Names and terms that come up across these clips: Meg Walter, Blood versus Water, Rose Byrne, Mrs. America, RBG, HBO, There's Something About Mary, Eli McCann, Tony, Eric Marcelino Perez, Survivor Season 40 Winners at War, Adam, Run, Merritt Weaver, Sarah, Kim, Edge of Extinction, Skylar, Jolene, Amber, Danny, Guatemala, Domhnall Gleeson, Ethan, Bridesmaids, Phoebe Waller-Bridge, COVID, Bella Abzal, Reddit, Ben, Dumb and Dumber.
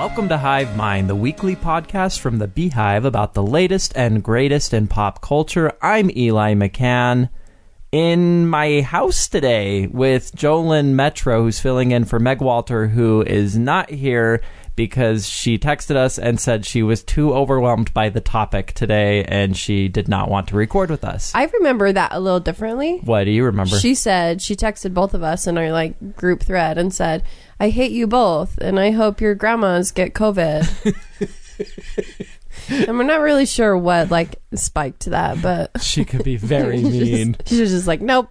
Welcome to Hive Mind, the weekly podcast from the Beehive about the latest and greatest in pop culture. I'm Eli McCann in my house today with Jolene Metro, who's filling in for Meg Walter, who is not here because she texted us and said she was too overwhelmed by the topic today and she did not want to record with us. I remember that a little differently. What do you remember? She said, she texted both of us in our like group thread and said, I hate you both and I hope your grandmas get COVID. And we're not really sure what like spiked that, but she could be very mean. She was just like, nope.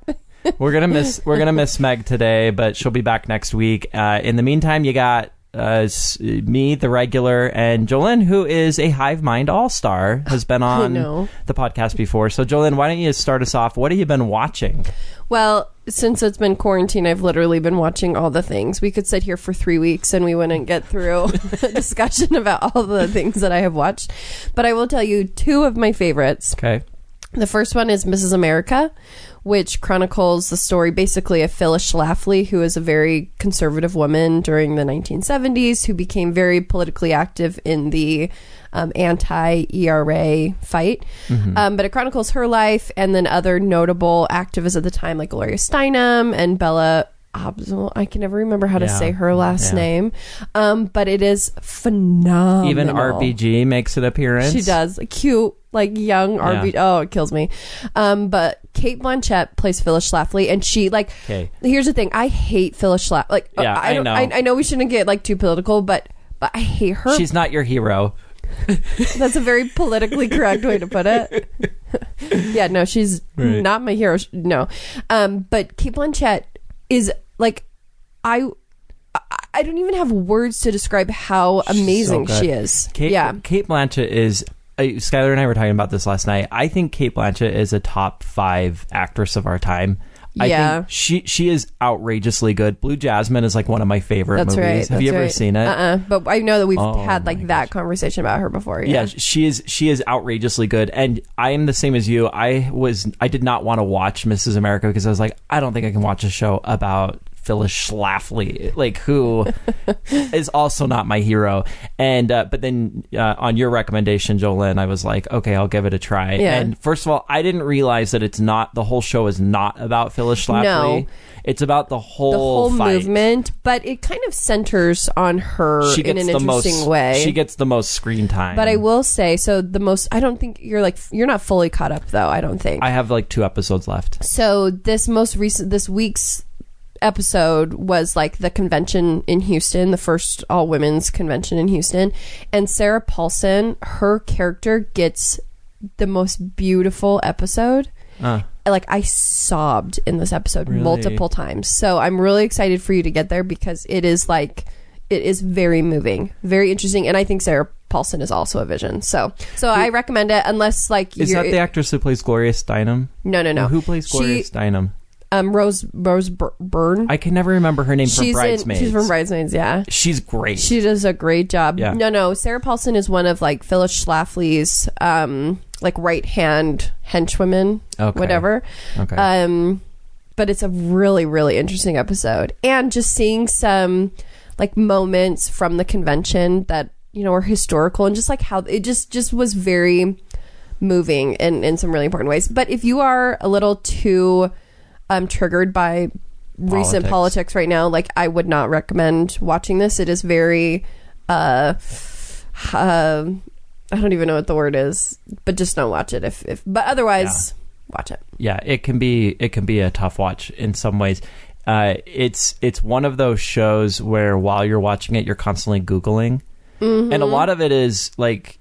We're gonna miss Meg today, but she'll be back next week. In the meantime, you got me, the regular, and Jolene, who is a Hive Mind all-star, has been on the podcast before. So Jolene, why don't you start us off? What have you been watching? Well, since it's been quarantine, I've literally been watching all the things. We could sit here for 3 weeks and we wouldn't get through a discussion about all the things that I have watched. But I will tell you two of my favorites. Okay. The first one is Mrs. America, which chronicles the story basically of Phyllis Schlafly, who is a very conservative woman during the 1970s who became very politically active in the anti-ERA fight. Mm-hmm. But it chronicles her life and then other notable activists at the time like Gloria Steinem and Bella Abzal. I can never remember how to say her last name. But it is phenomenal. Even RBG makes an appearance. She does. Cute. Like young RB, oh, it kills me. But Cate Blanchett plays Phyllis Schlafly, and she like. Okay. Here's the thing: I hate Phyllis Schlafly. Like, I know we shouldn't get like too political, but I hate her. She's not your hero. That's a very politically correct way to put it. Yeah, no, she's not my hero. No, but Cate Blanchett is like, I don't even have words to describe how amazing she is. Cate Blanchett is. Skylar and I were talking about this last night. I think Cate Blanchett is a top 5 actress of our time. I think she is outrageously good. Blue Jasmine is like one of my favorite movies. Right, have you ever seen it? But I know that we've had like that conversation about her before. Yeah. she is outrageously good. And I am the same as you. I did not want to watch Mrs. America because I was like, I don't think I can watch a show about Phyllis Schlafly, like, who is also not my hero. And but then on your recommendation, Jolene, I was like, okay, I'll give it a try. Yeah. And first of all, I didn't realize that it's not, the whole show is not about Phyllis Schlafly. No. It's about the whole fight. Movement, but it kind of centers on her in an interesting way. She gets the most screen time. But I will say, so the most, I don't think you're not fully caught up though, I don't think. I have like 2 episodes left. So this week's episode was like the convention in Houston, the first all women's convention in Houston, and Sarah Paulson, her character gets the most beautiful episode. Like, I sobbed in this episode multiple times. So I'm really excited for you to get there because it is very moving, very interesting, and I think Sarah Paulson is also a vision. So I recommend it unless like is that the actress who plays Gloria Steinem? No. Who plays Gloria Steinem? Rose Byrne. I can never remember her name from Bridesmaids. She's from Bridesmaids, yeah. She's great. She does a great job. Yeah. No, Sarah Paulson is one of like Phyllis Schlafly's like right hand henchwomen, whatever. Okay. But it's a really, really interesting episode, and just seeing some like moments from the convention that are historical, and just like how it just was very moving in some really important ways. But if you are a little too triggered by recent politics right now, like, I would not recommend watching this. It is very I don't even know what the word is, but just don't watch it if but otherwise watch it. It can be a tough watch in some ways. It's one of those shows where while you're watching it, you're constantly Googling. Mm-hmm. And a lot of it is like,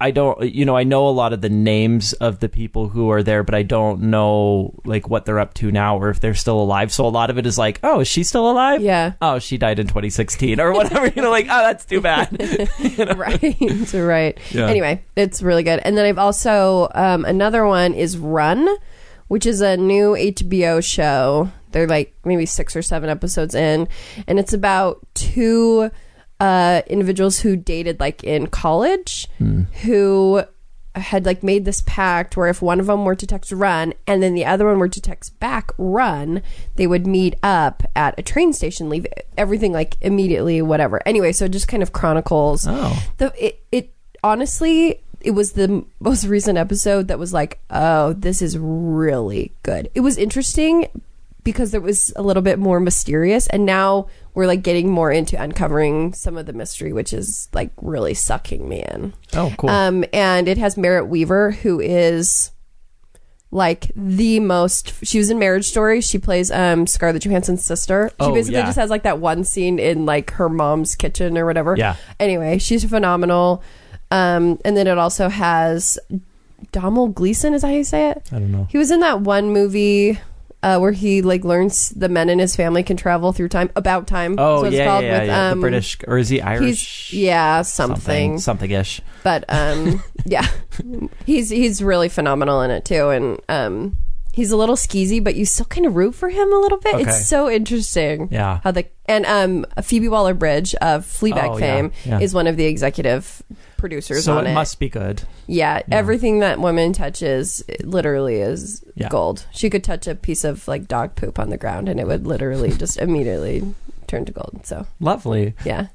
I know a lot of the names of the people who are there, but I don't know like what they're up to now or if they're still alive. So a lot of it is like, oh, is she still alive? Yeah. Oh, she died in 2016 or whatever. Like, oh, that's too bad. Right. Yeah. Anyway, it's really good. And then I've also, another one is Run, which is a new HBO show. They're like maybe 6 or 7 episodes in. And it's about 2 individuals who dated like in college who had like made this pact where if one of them were to text Run and then the other one were to text back Run, they would meet up at a train station, leave everything like immediately, whatever. Anyway, so it just kind of chronicles. Oh. It honestly, it was the most recent episode that was like, oh, this is really good. It was interesting because it was a little bit more mysterious, and now we're like getting more into uncovering some of the mystery, which is like really sucking me in. Oh, cool. And it has Merritt Weaver, who is like the most, she was in Marriage Story. She plays Scarlett Johansson's sister. She basically just has like that one scene in like her mom's kitchen or whatever. Yeah. Anyway, she's phenomenal. And then it also has Domhnall Gleeson, is that how you say it? I don't know. He was in that one movie where he like learns the men in his family can travel through time, About Time. Oh, so it's called with, the British, or is he Irish? Yeah, something-ish. But yeah, he's really phenomenal in it too, and he's a little skeezy, but you still kind of root for him a little bit. Okay. It's so interesting. Yeah, how the and Phoebe Waller-Bridge of Fleabag fame is one of the executive producers on it. So it must be good. Yeah, yeah, everything that woman touches literally is gold. She could touch a piece of like dog poop on the ground and it would literally just immediately turn to gold. So lovely. Yeah.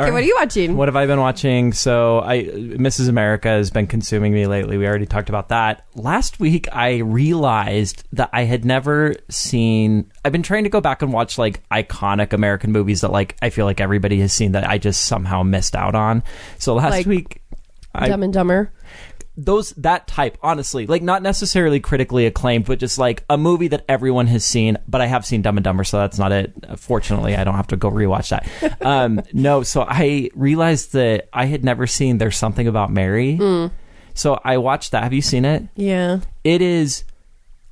Okay, what are you watching? What have I been watching? So Mrs. America has been consuming me lately. We already talked about that. Last week, I realized that I had never seen... I've been trying to go back and watch like iconic American movies that like I feel like everybody has seen that I just somehow missed out on. So last week... Dumb and Dumber? That type, honestly. Like, not necessarily critically acclaimed, but just like a movie that everyone has seen. But I have seen Dumb and Dumber, so that's not it. Fortunately, I don't have to go rewatch that. No, so I realized that I had never seen There's Something About Mary. Mm. So I watched that. Have you seen it? Yeah. It is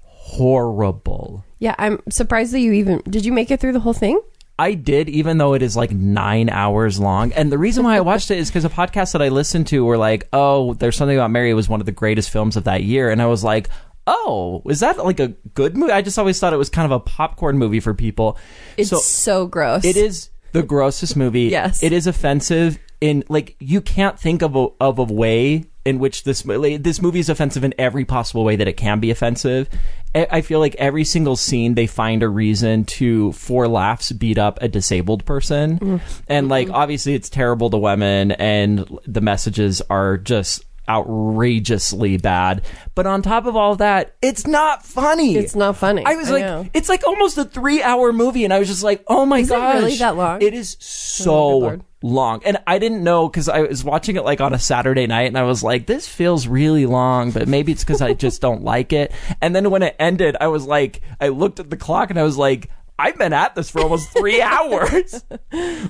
horrible. Yeah, I'm surprised that you even... Did you make it through the whole thing? I did, even though it is like 9 hours long. And the reason why I watched it is because a podcast that I listened to were like, oh, There's Something About Mary was one of the greatest films of that year. And I was like, oh, is that like a good movie? I just always thought it was kind of a popcorn movie for people. It's so gross. It is the grossest movie. Yes. It is offensive in like, you can't think of a way in which this movie is offensive in every possible way that it can be offensive. I feel like every single scene they find a reason to, for laughs, beat up a disabled person. Mm. And like, obviously it's terrible to women and the messages are just outrageously bad. But on top of all of that, it's not funny. It's not funny. I was I know. It's like almost a 3-hour movie. And I was just like, oh my gosh. Is it really that long? It is so long. And I didn't know because I was watching it like on a Saturday night and I was like, this feels really long, but maybe it's because I just don't like it. And then when it ended, I was like, I looked at the clock and I was like, I've been at this for almost 3 hours.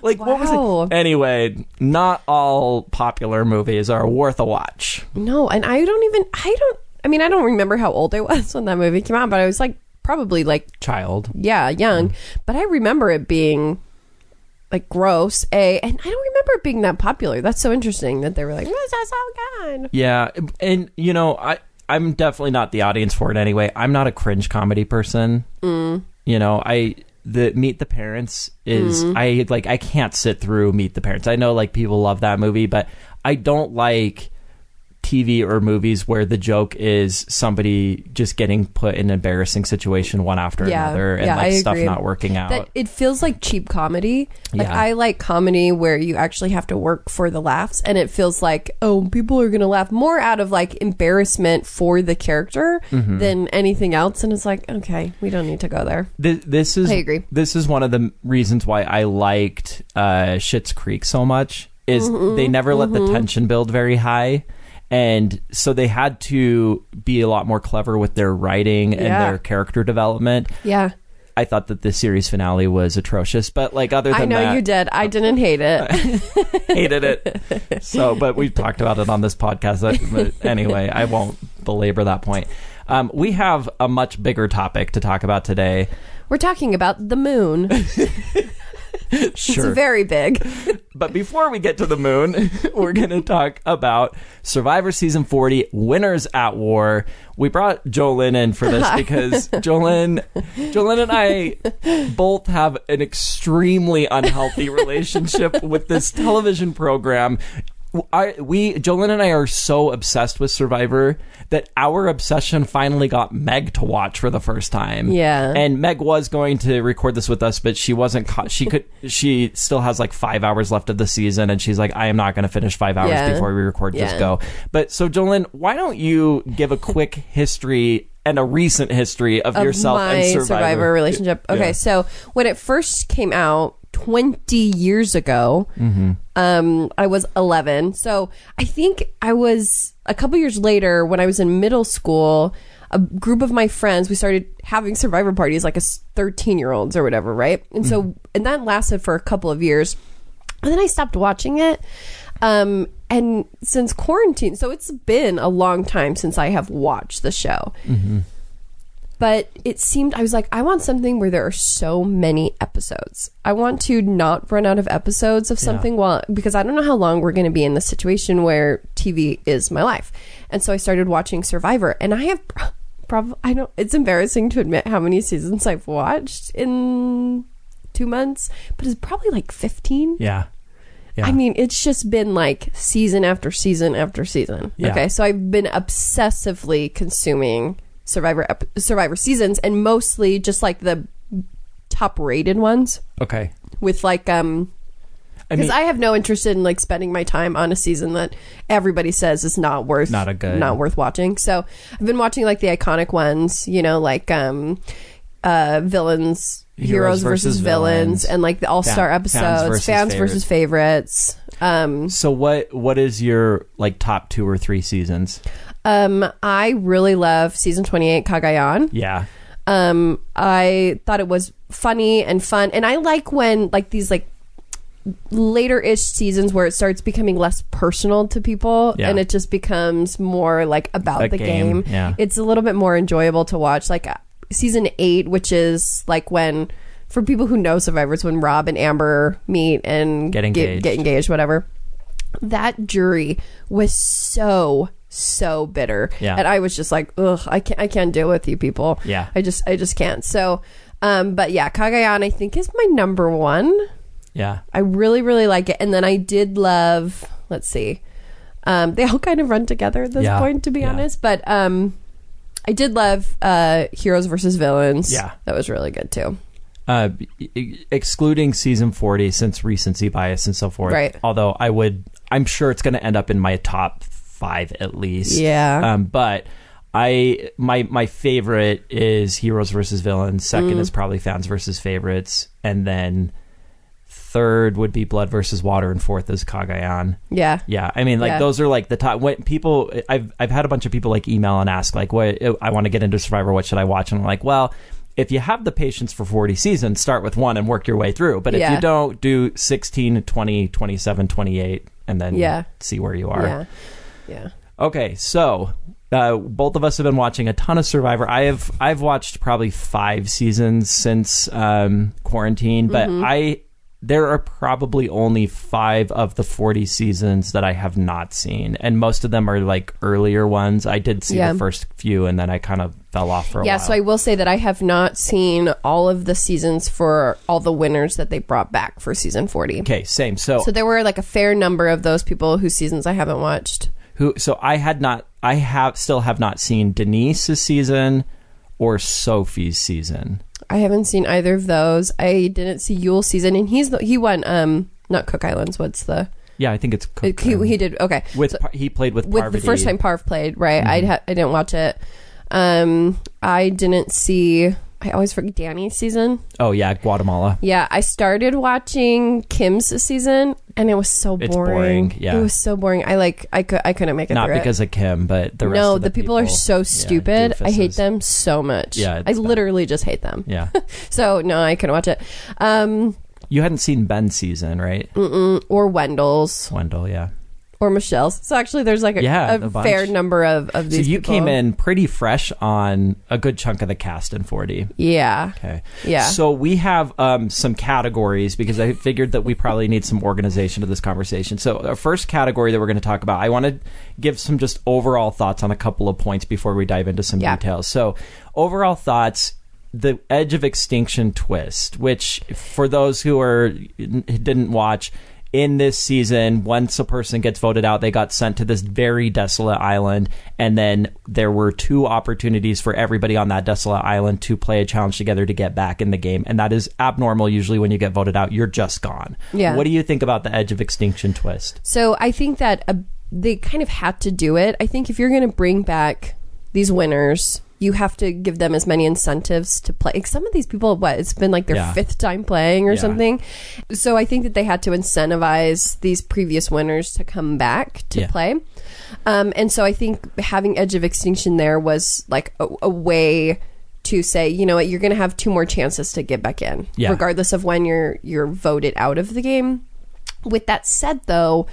Like, wow. What was it? Anyway, not all popular movies are worth a watch. No, and I don't remember how old I was when that movie came out, but I was like, probably like... Child. Yeah, young. Mm. But I remember it being... like gross, and I don't remember it being that popular. That's so interesting that they were like, "What's that so good?" Yeah, and you know, I'm definitely not the audience for it anyway. I'm not a cringe comedy person. Mm. You know, the Meet the Parents is I can't sit through Meet the Parents. I know like people love that movie, but I don't like TV or movies where the joke is somebody just getting put in an embarrassing situation one after another and like stuff not working out. It feels like cheap comedy. Like I like comedy where you actually have to work for the laughs, and it feels like, oh, people are gonna laugh more out of like embarrassment for the character than anything else, and it's like, okay, we don't need to go there. This is one of the reasons why I liked Schitt's Creek so much is they never let the tension build very high. And so they had to be a lot more clever with their writing and their character development. Yeah. I thought that the series finale was atrocious, but like other than that... I know you did. I didn't hate it. Hated it. So, but we've talked about it on this podcast. But anyway, I won't belabor that point. We have a much bigger topic to talk about today. We're talking about the moon. Sure. It's very big. But before we get to the moon, we're going to talk about Survivor Season 40, Winners at War. We brought Jolene in for this because Jolene and I both have an extremely unhealthy relationship with this television program. Jolene and I are so obsessed with Survivor that our obsession finally got Meg to watch for the first time. Yeah. And Meg was going to record this with us, but she wasn't she still has like 5 hours left of the season, and she's like, I am not going to finish 5 hours before we record this go. But so Jolene, why don't you give a quick history and a recent history of yourself and Survivor relationship. Okay, so when it first came out 20 years ago, I was 11. So I think I was a couple years later when I was in middle school, a group of my friends, we started having Survivor parties like as 13-year-olds or whatever, right? And so and that lasted for a couple of years. And then I stopped watching it. And since quarantine, so it's been a long time since I have watched the show. But it seemed, I was like, I want something where there are so many episodes. I want to not run out of episodes of something because I don't know how long we're going to be in this situation where TV is my life. And so I started watching Survivor, and I have probably, I don't, it's embarrassing to admit how many seasons I've watched in 2 months, but it's probably like 15. Yeah. I mean, it's just been like season after season after season. Okay, so I've been obsessively consuming Survivor seasons, and mostly just like the top rated ones. Okay. With like because I have no interest in like spending my time on a season that everybody says is not worth watching. So I've been watching like the iconic ones, you know, like Villains, Heroes versus Villains, and like the All Star episodes, Fans versus Favorites. So what is your like top 2 or 3 seasons? I really love season 28, Cagayan. Yeah. I thought it was funny and fun, and I like when like these like later-ish seasons where it starts becoming less personal to people and it just becomes more like about the game. Yeah. It's a little bit more enjoyable to watch. Like season 8, which is like when, for people who know Survivor, it's when Rob and Amber meet and get engaged, whatever. That jury was so bitter, and I was just like, ugh, I can't deal with you people. I just can't. So but yeah, Cagayan I think is my number one. I really like it. And then I did love, let's see, they all kind of run together at this point, to be honest, but I did love Heroes versus Villains. That was really good too. Excluding season 40 since recency bias and so forth, right? Although I'm sure it's going to end up in my top 5 at least. But my favorite is Heroes versus Villains. Second is probably Fans versus Favorites, and then third would be Blood versus Water, and fourth is Cagayan. I mean, like those are like the top. When people, I've had a bunch of people like email and ask like, what I want to get into Survivor, what should I watch? And I'm like, well, if you have the patience for 40 seasons, start with one and work your way through. But if you don't, do 16, 20, 27, 28, and then see where you are. Okay, so both of us have been watching a ton of Survivor. I've watched probably 5 seasons since quarantine, but there are probably only 5 of the 40 seasons that I have not seen, and most of them are like earlier ones. I did see the first few, and then I kind of fell off for a while. So I will say that I have not seen all of the seasons for all the winners that they brought back for season 40. Okay, same. So there were like a fair number of those people whose seasons I haven't watched. I still have not seen Denise's season or Sophie's season. I haven't seen either of those. I didn't see Yule's season, and he won not Cook Islands. What's the? Yeah, I think it's Cook. He did okay. He played with Parvati. The first time Parv played, right? I didn't watch it. I didn't see. I always forget Danny's season. Oh, yeah, Guatemala. Yeah, I started watching Kim's season, and it was so boring. It's boring, yeah. It was so boring. I couldn't make it through it. Not because of Kim, but the rest of the people. No, the people are so stupid. I hate them so much. Yeah, I literally just hate them. Yeah. So, no, I couldn't watch it. You hadn't seen Ben's season, right? Mm-mm. Or Wendell's. Wendell, yeah. Or Michelle's. So actually there's like a fair number of these. So you people came in pretty fresh on a good chunk of the cast in 40. Yeah. Okay. Yeah. So we have some categories, because I figured that we probably need some organization to this conversation. So our first category that we're going to talk about, I want to give some just overall thoughts on a couple of points before we dive into some details. So overall thoughts, the Edge of Extinction twist, which for those who didn't watch, in this season, once a person gets voted out, they got sent to this very desolate island. And then there were 2 opportunities for everybody on that desolate island to play a challenge together to get back in the game. And that is abnormal. Usually when you get voted out, you're just gone. Yeah. What do you think about the Edge of Extinction twist? So I think that they kind of had to do it. I think if you're going to bring back these winners, you have to give them as many incentives to play. Like some of these people, it's been like their 5th time playing or something. So I think that they had to incentivize these previous winners to come back to play. And so I think having Edge of Extinction there was like a way to say, you know what, you're going to have 2 more chances to get back in, regardless of when you're voted out of the game. With that said, though,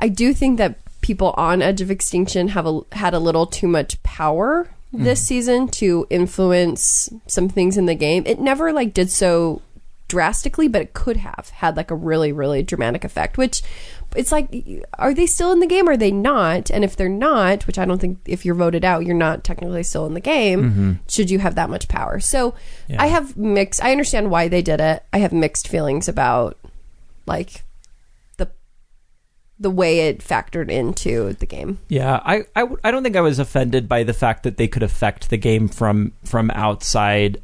I do think that people on Edge of Extinction have had a little too much power this season to influence some things in the game. It never like did so drastically, but it could have had like a really, really dramatic effect, which it's like, are they still in the game? Or are they not? And if they're not, which I don't think, if you're voted out, you're not technically still in the game. Should you have that much power? So I understand why they did it. I have mixed feelings about like the way it factored into the game. Yeah, I don't think I was offended by the fact that they could affect the game from outside.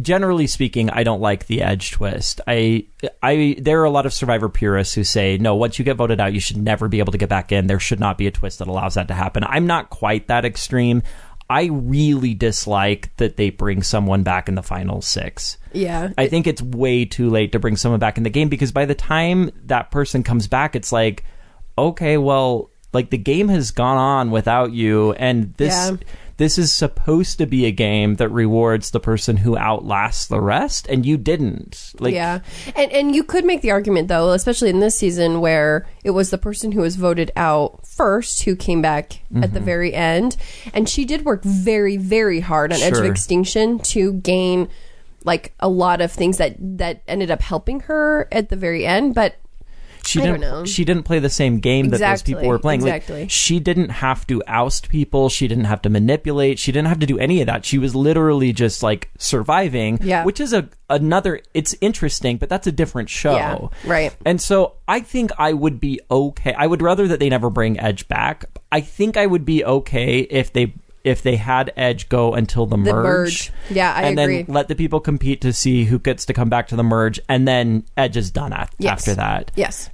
Generally speaking, I don't like the Edge twist. There are a lot of Survivor purists who say, no, once you get voted out, you should never be able to get back in. There should not be a twist that allows that to happen. I'm not quite that extreme. I really dislike that they bring someone back in the final 6. Yeah. I think it's way too late to bring someone back in the game, because by the time that person comes back, it's like, okay, well, like the game has gone on without you. And this is supposed to be a game that rewards the person who outlasts the rest. And you didn't. Like, And you could make the argument, though, especially in this season, where it was the person who was voted out first who came back at the very end, and she did work very, very hard on Edge of Extinction to gain like a lot of things that ended up helping her at the very end, but she didn't play the same game that those people were playing. Like, she didn't have to oust people. She didn't have to manipulate. She didn't have to do any of that. She was literally just like surviving, which is another, it's interesting, but that's a different show. Yeah, right. And so I think I would be okay. I would rather that they never bring Edge back. I think I would be okay if they had Edge go until the merge. Yeah, I agree. And then let the people compete to see who gets to come back to the merge, and then Edge is done after that. Yes.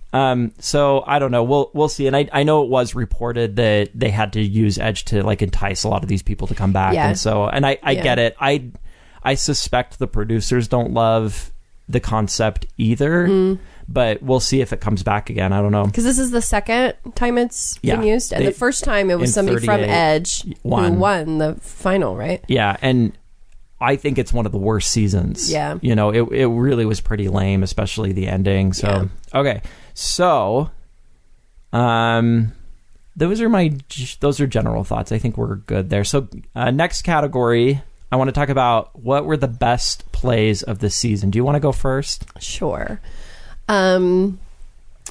So I don't know. We'll see. And I know it was reported that they had to use Edge to like entice a lot of these people to come back. Yeah. And so, and I get it. I suspect the producers don't love the concept either, but we'll see if it comes back again. I don't know. Because this is the 2nd time it's been used. And the first time it was somebody from Edge who won the final, right? Yeah, and I think it's one of the worst seasons. Yeah. You know, it really was pretty lame, especially the ending. So, okay. So, those are general thoughts. I think we're good there. So, next category, I want to talk about what were the best plays of the season. Do you want to go first? Sure.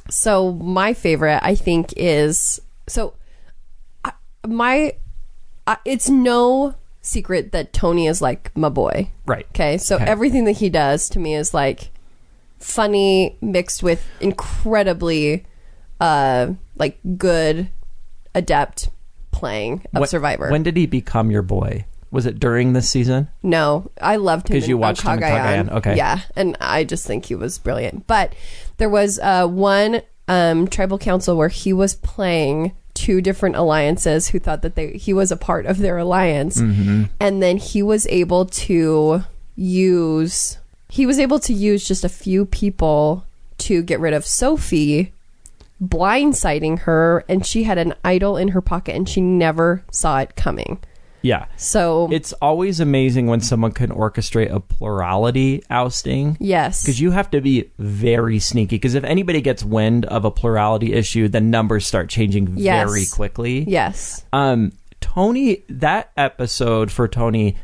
So my favorite, I think, is it's no secret that Tony is like my boy. Right. Okay. So everything that he does to me is like funny mixed with incredibly like good, adept playing of Survivor. When did he become your boy? Was it during this season? No, I loved him because you watched him in Cagayan. Okay, yeah, and I just think he was brilliant. But there was one tribal council where he was playing 2 different alliances who thought that he was a part of their alliance, and then he was able to use just a few people to get rid of Sophie, blindsiding her, and she had an idol in her pocket, and she never saw it coming. Yeah. So it's always amazing when someone can orchestrate a plurality ousting. Yes. Because you have to be very sneaky. Because if anybody gets wind of a plurality issue, the numbers start changing very quickly. Yes. Tony, that episode for Tony,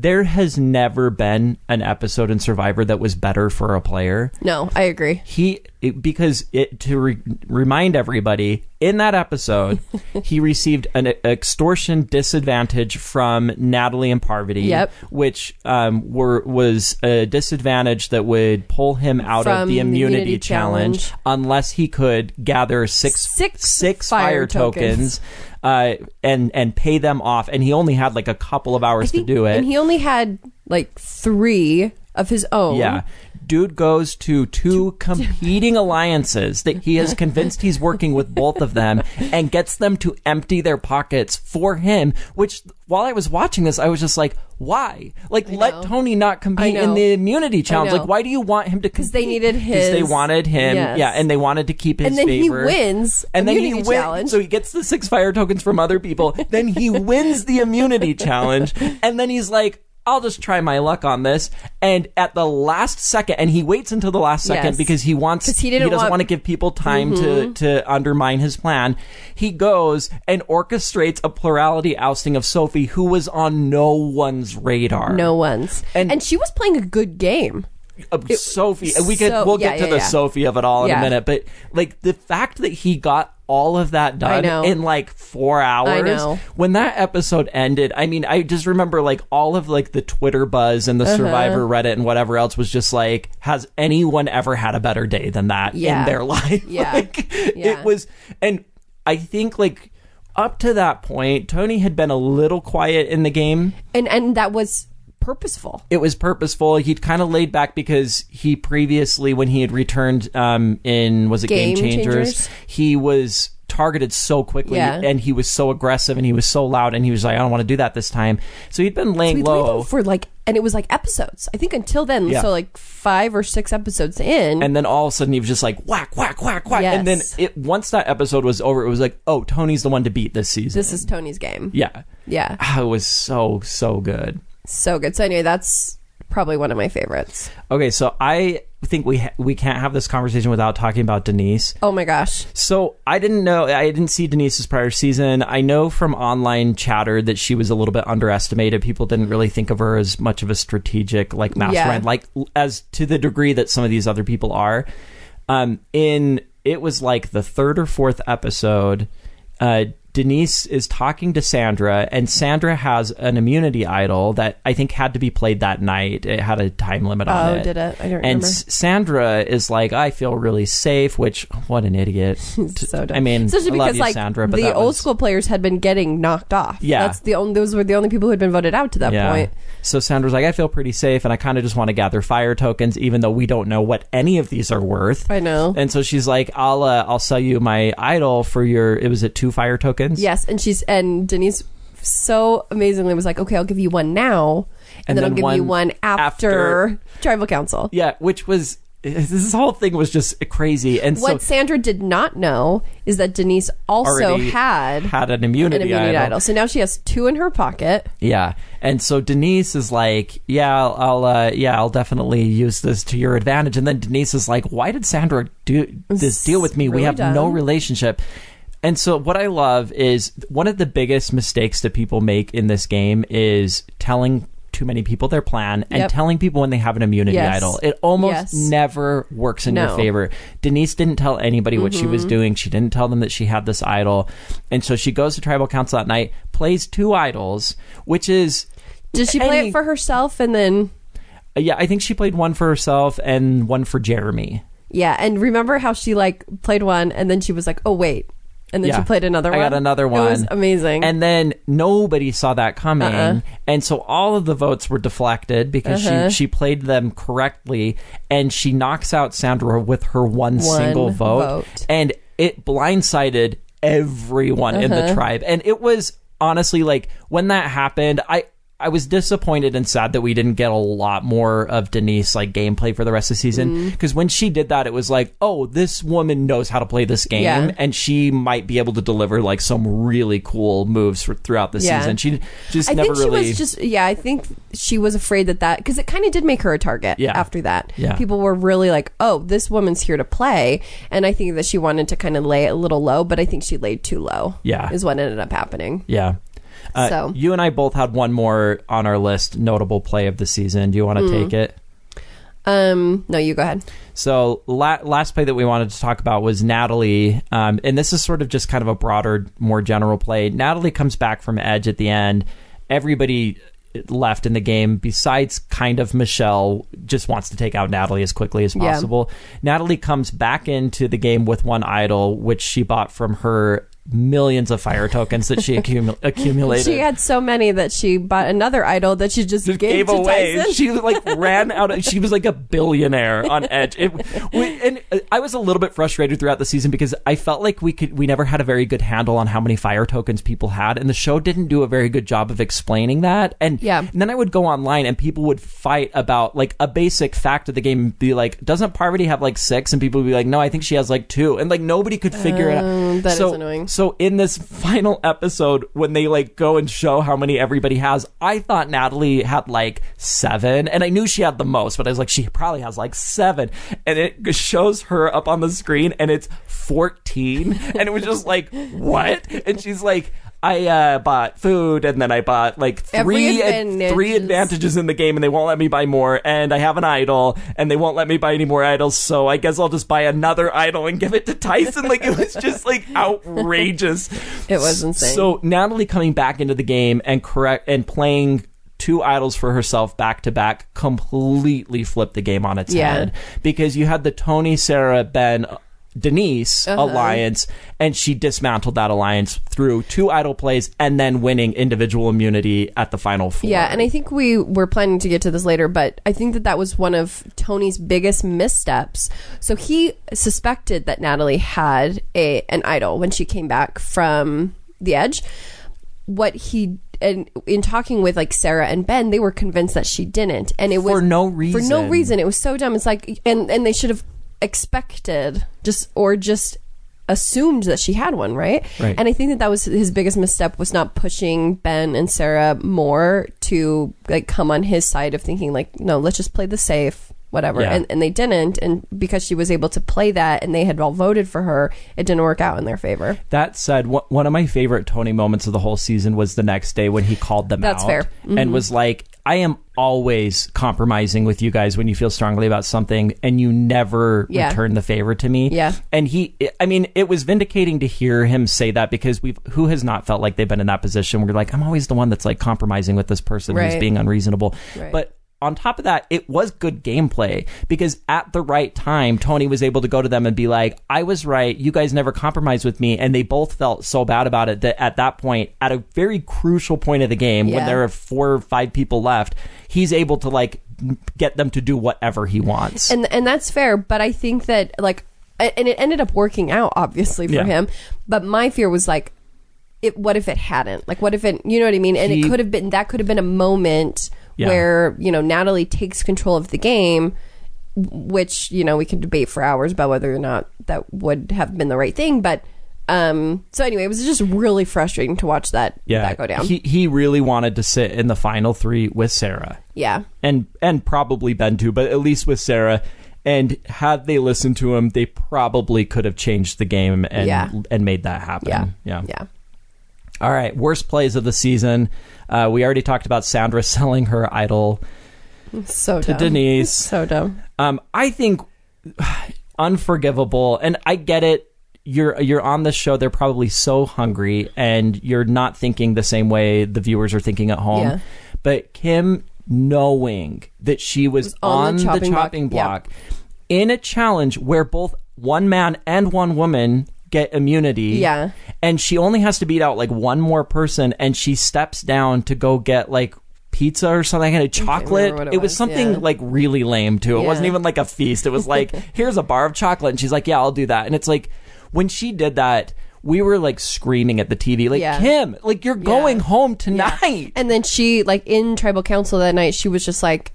there has never been an episode in Survivor that was better for a player. No, I agree. Because to remind everybody, in that episode, he received an extortion disadvantage from Natalie and Parvati, which was a disadvantage that would pull him out from of the immunity challenge unless he could gather six fire tokens. And pay them off. And he only had like a couple of hours to do it. And he only had like 3 of his own. Yeah. Dude goes to 2 competing alliances that he is convinced he's working with both of them and gets them to empty their pockets for him, which while I was watching this, I was just like, why? Like, let Tony not compete in the immunity challenge. Like, why do you want him to compete? Because they needed his. Because they wanted him. Yes. Yeah, and they wanted to keep his favor. And then he wins challenge. So he gets the 6 fire tokens from other people. Then he wins the immunity challenge. And then he's like, I'll just try my luck on this. And at the last second, and he waits until the last second because he doesn't want to give people time to undermine his plan. He goes and orchestrates a plurality ousting of Sophie, who was on no one's radar. No one's. And she was playing a good game. Sophie. We'll get to the Sophie of it all in a minute. But like the fact that he got all of that done in like 4 hours. When that episode ended, I mean, I just remember like all of like the Twitter buzz and the Survivor Reddit and whatever else was just like, has anyone ever had a better day than that in their life? Yeah. It was, and I think like up to that point, Tony had been a little quiet in the game. And that was purposeful. It was purposeful. He'd kind of laid back because he previously, when he had returned in Game Changers, he was targeted so quickly and he was so aggressive and he was so loud and he was like, I don't want to do that this time. So he'd been laying low for like, and it was like episodes, I think, until then. So like 5 or 6 episodes in, and then all of a sudden he was just like whack whack whack whack. And then once that episode was over, it was like, oh, Tony's the one to beat this season. This is Tony's game. It was so good. So good. So anyway, that's probably one of my favorites. Okay, so I think we can't have this conversation without talking about Denise. Oh my gosh. So I didn't see Denise's prior season. I know from online chatter that she was a little bit underestimated. People didn't really think of her as much of a strategic like mastermind, like as to the degree that some of these other people are. It was like the 3rd or 4th episode, Denise is talking to Sandra, and Sandra has an immunity idol that I think had to be played that night. It had a time limit on it. Oh, did it? I don't remember. And Sandra is like, I feel really safe, which, what an idiot. So dumb. I mean, especially because, I love you, like, Sandra, but the old school players had been getting knocked off. Yeah. Those were the only people who had been voted out to that point. So Sandra's like, I feel pretty safe, and I kind of just want to gather fire tokens, even though we don't know what any of these are worth. I know. And so she's like, I'll sell you my idol for it was 2 fire tokens? Yes, and Denise so amazingly was like, okay, I'll give you one now, and then I'll give you one after Tribal Council. Yeah, which was, this whole thing was just crazy. And what Sandra did not know is that Denise also had an immunity idol. So now she has 2 in her pocket. Yeah, and so Denise is like, I'll definitely use this to your advantage. And then Denise is like, why did Sandra do this deal with me? Really, we have no relationship. And so what I love is one of the biggest mistakes that people make in this game is telling too many people their plan and telling people when they have an immunity idol. It almost never works in your favor. Denise didn't tell anybody what she was doing. She didn't tell them that she had this idol. And so she goes to Tribal Council that night, plays 2 idols, which is... Did she play it for herself and then... Yeah, I think she played one for herself and one for Jeremy. Yeah, and remember how she like played one and then she was like, oh, wait... And then she played another one. I got another one. It was amazing. And then nobody saw that coming. And so all of the votes were deflected because she played them correctly. And she knocks out Sandra with her one single vote. And it blindsided everyone in the tribe. And it was honestly like when that happened, I was disappointed and sad that we didn't get a lot more of Denise like gameplay for the rest of the season, because when she did that, it was like, oh, this woman knows how to play this game, and she might be able to deliver like some really cool moves throughout the season. She just I think she was afraid that because it kind of did make her a target after that. Yeah. People were really like, oh, this woman's here to play, and I think that she wanted to kind of lay it a little low, but I think she laid too low. Yeah, is what ended up happening. Yeah. So you and I both had one more on our list, notable play of the season. Do you want to take it? No, you go ahead. So last play that we wanted to talk about was Natalie. And this is sort of just kind of a broader, more general play. Natalie comes back from Edge at the end. Everybody left in the game besides kind of Michelle just wants to take out Natalie as quickly as possible. Yeah. Natalie comes back into the game with one idol, which she bought from her millions of fire tokens that she accumulated. She had so many that she bought another idol that she just gave to away. Tyson. She like ran out of, she was like a billionaire on Edge. And I was a little bit frustrated throughout the season because I felt like we never had a very good handle on how many fire tokens people had, and the show didn't do a very good job of explaining that. And, and then I would go online and people would fight about like a basic fact of the game and be like, doesn't Parvati have like 6? And people would be like, no, I think she has like 2. And like nobody could figure it out. That is annoying. So in this final episode, when they like go and show how many everybody has, I thought Natalie had like 7, and I knew she had the most, but I was like, she probably has like 7, and it shows her up on the screen, and it's 14, and it was just like, what? And she's like, I bought food, and then I bought like three advantages in the game, and they won't let me buy more, and I have an idol, and they won't let me buy any more idols, so I guess I'll just buy another idol and give it to Tyson. Like, it was just like outrageous. It was insane. So Natalie coming back into the game and playing 2 idols for herself back to back completely flipped the game on its head, because you had the Tony, Sarah, Ben, Denise alliance, and she dismantled that alliance through 2 idol plays and then winning individual immunity at the final 4. Yeah, and I think we were planning to get to this later, but I think that was one of Tony's biggest missteps. So he suspected that Natalie had an idol when she came back from the Edge. And in talking with like Sarah and Ben, they were convinced that she didn't, and it was for no reason. It was so dumb. It's like, and they should have expected just assumed that she had one, right? And I think that was his biggest misstep, was not pushing Ben and Sarah more to like come on his side of thinking like, no, let's just play the safe, whatever. And they didn't, and because she was able to play that and they had all voted for her, it didn't work out in their favor. That said, one of my favorite Tony moments of the whole season was the next day when he called them out. That's fair. Mm-hmm. And was like, I am always compromising with you guys when you feel strongly about something, and you never return the favor to me. Yeah. And it was vindicating to hear him say that, because who has not felt like they've been in that position where you're like, I'm always the one that's like compromising with this person who's being unreasonable. Right. But on top of that, it was good gameplay, because at the right time, Tony was able to go to them and be like, I was right. You guys never compromised with me. And they both felt so bad about it that at that point, at a very crucial point of the game, when there are 4 or 5 people left, he's able to like get them to do whatever he wants. And that's fair. But I think that like, and it ended up working out obviously for him. But my fear was like, what if it hadn't? Like, what if it, you know what I mean? And it could have been a moment where, you know, Natalie takes control of the game, which, you know, we can debate for hours about whether or not that would have been the right thing. But so anyway, it was just really frustrating to watch that go down. He really wanted to sit in the final 3 with Sarah. Yeah. And probably Ben too, but at least with Sarah. And had they listened to him, they probably could have changed the game and made that happen. Yeah. All right, worst plays of the season. We already talked about Sandra selling her idol to Denise. So dumb. I think unforgivable, and I get it. You're on this show. They're probably so hungry, and you're not thinking the same way the viewers are thinking at home. Yeah. But Kim, knowing that she was on the chopping block in a challenge where both one man and one woman get immunity, and she only has to beat out like one more person, and she steps down to go get like pizza or something, and a chocolate. It was something like really lame too. It wasn't even like a feast. It was like, here's a bar of chocolate, and she's like, yeah, I'll do that. And it's like, when she did that, we were like screaming at the TV, like, Kim, like, you're going home tonight. Yeah. And then she, like, in tribal council that night, she was just like,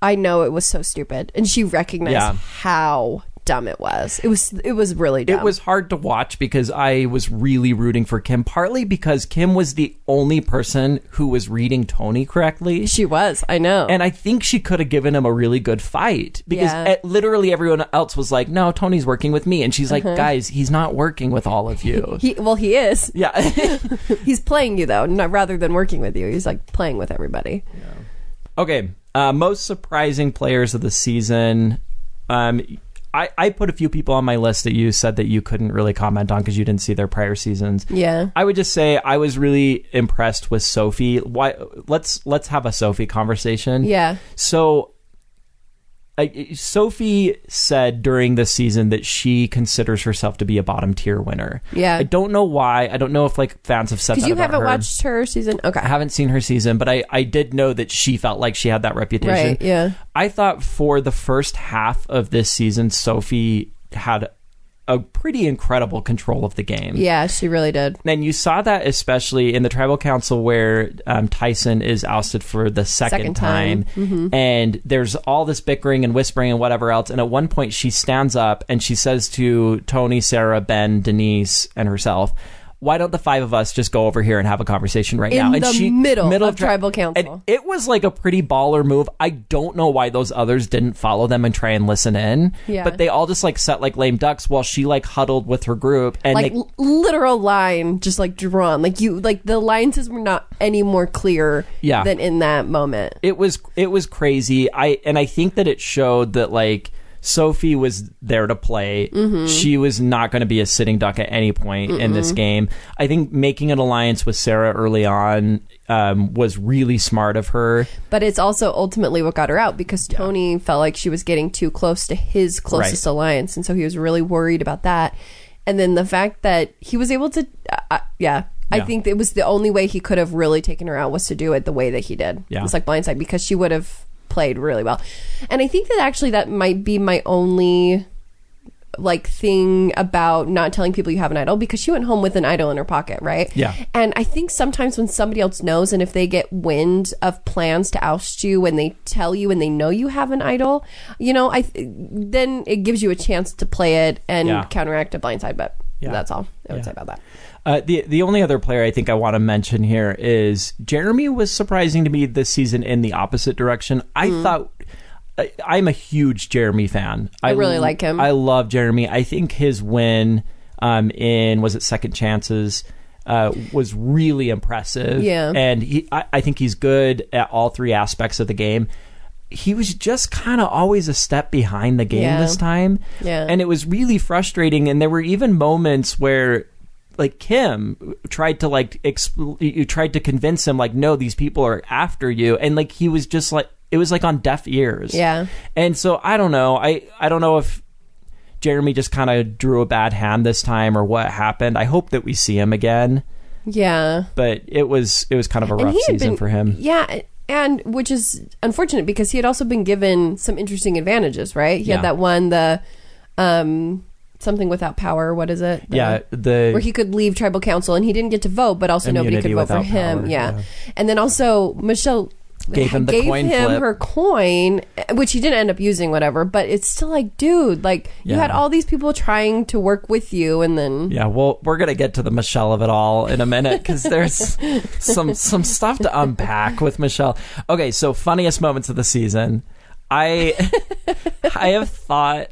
I know it was so stupid, and she recognized how dumb it was. It was really dumb. It was hard to watch because I was really rooting for Kim, partly because Kim was the only person who was reading Tony correctly. She was, I know. And I think she could have given him a really good fight because literally everyone else was like, no, Tony's working with me. And she's like, guys, he's not working with all of you. He is. Yeah. He's playing you, though, rather than working with you. He's like playing with everybody. Yeah. Okay. Most surprising players of the season. I put a few people on my list that you said that you couldn't really comment on because you didn't see their prior seasons. Yeah. I would just say I was really impressed with Sophie. Why? Let's have a Sophie conversation. Yeah. So Sophie said during this season that she considers herself to be a bottom tier winner. Yeah. I don't know why. I don't know if like fans have said that about her. Because you haven't watched her season? Okay. I haven't seen her season, but I did know that she felt like she had that reputation. Right, yeah. I thought for the first half of this season, Sophie had a pretty incredible control of the game. Yeah, she really did. And you saw that especially in the Tribal Council where Tyson is ousted for the second time. Mm-hmm. And there's all this bickering and whispering and whatever else. And at one point she stands up and she says to Tony, Sarah, Ben, Denise, and herself, why don't the five of us just go over here and have a conversation right now? In the middle of Tribal Council. And it was like a pretty baller move. I don't know why those others didn't follow them and try and listen in. Yeah. But they all just like sat like lame ducks while she like huddled with her group. And like literal line just like drawn. Like you, like the alliances were not any more clear than in that moment. It was crazy. I think that it showed that like Sophie was there to play. Mm-hmm. She was not going to be a sitting duck at any point in this game. I think making an alliance with Sarah early on was really smart of her. But it's also ultimately what got her out because Tony felt like she was getting too close to his closest alliance. And so he was really worried about that. And then the fact that he was able to... I think it was the only way he could have really taken her out was to do it the way that he did. Yeah. It's like blindside because she would have played really well. And I think that actually that might be my only like thing about not telling people you have an idol, because she went home with an idol in her pocket, right? Yeah. And I think sometimes when somebody else knows, and if they get wind of plans to oust you when they tell you and they know you have an idol, you know, then it gives you a chance to play it and counteract a blindside. But that's all I would say about that. The only other player I think I want to mention here is Jeremy was surprising to me this season in the opposite direction. I'm a huge Jeremy fan. I really like him. I love Jeremy. I think his win in, was it Second Chances, was really impressive. Yeah. And I think he's good at all three aspects of the game. He was just kind of always a step behind the game this time. Yeah. And it was really frustrating. And there were even moments where... like Kim tried to like convince him like, no, these people are after you, and like he was just like, it was like on deaf ears. Yeah. And so I don't know. I don't know if Jeremy just kind of drew a bad hand this time or what happened. I hope that we see him again. Yeah. But it was kind of a rough season for him. Yeah. And which is unfortunate because he had also been given some interesting advantages, right? He had that one, the something without power, what is it? Where he could leave Tribal Council and he didn't get to vote, but also nobody could vote for him. Power, yeah. And then also Michelle gave him her coin, which he didn't end up using, whatever, but it's still like, dude, like you had all these people trying to work with you, and then well, we're gonna get to the Michelle of it all in a minute because there's some stuff to unpack with Michelle. Okay, so funniest moments of the season. I have thought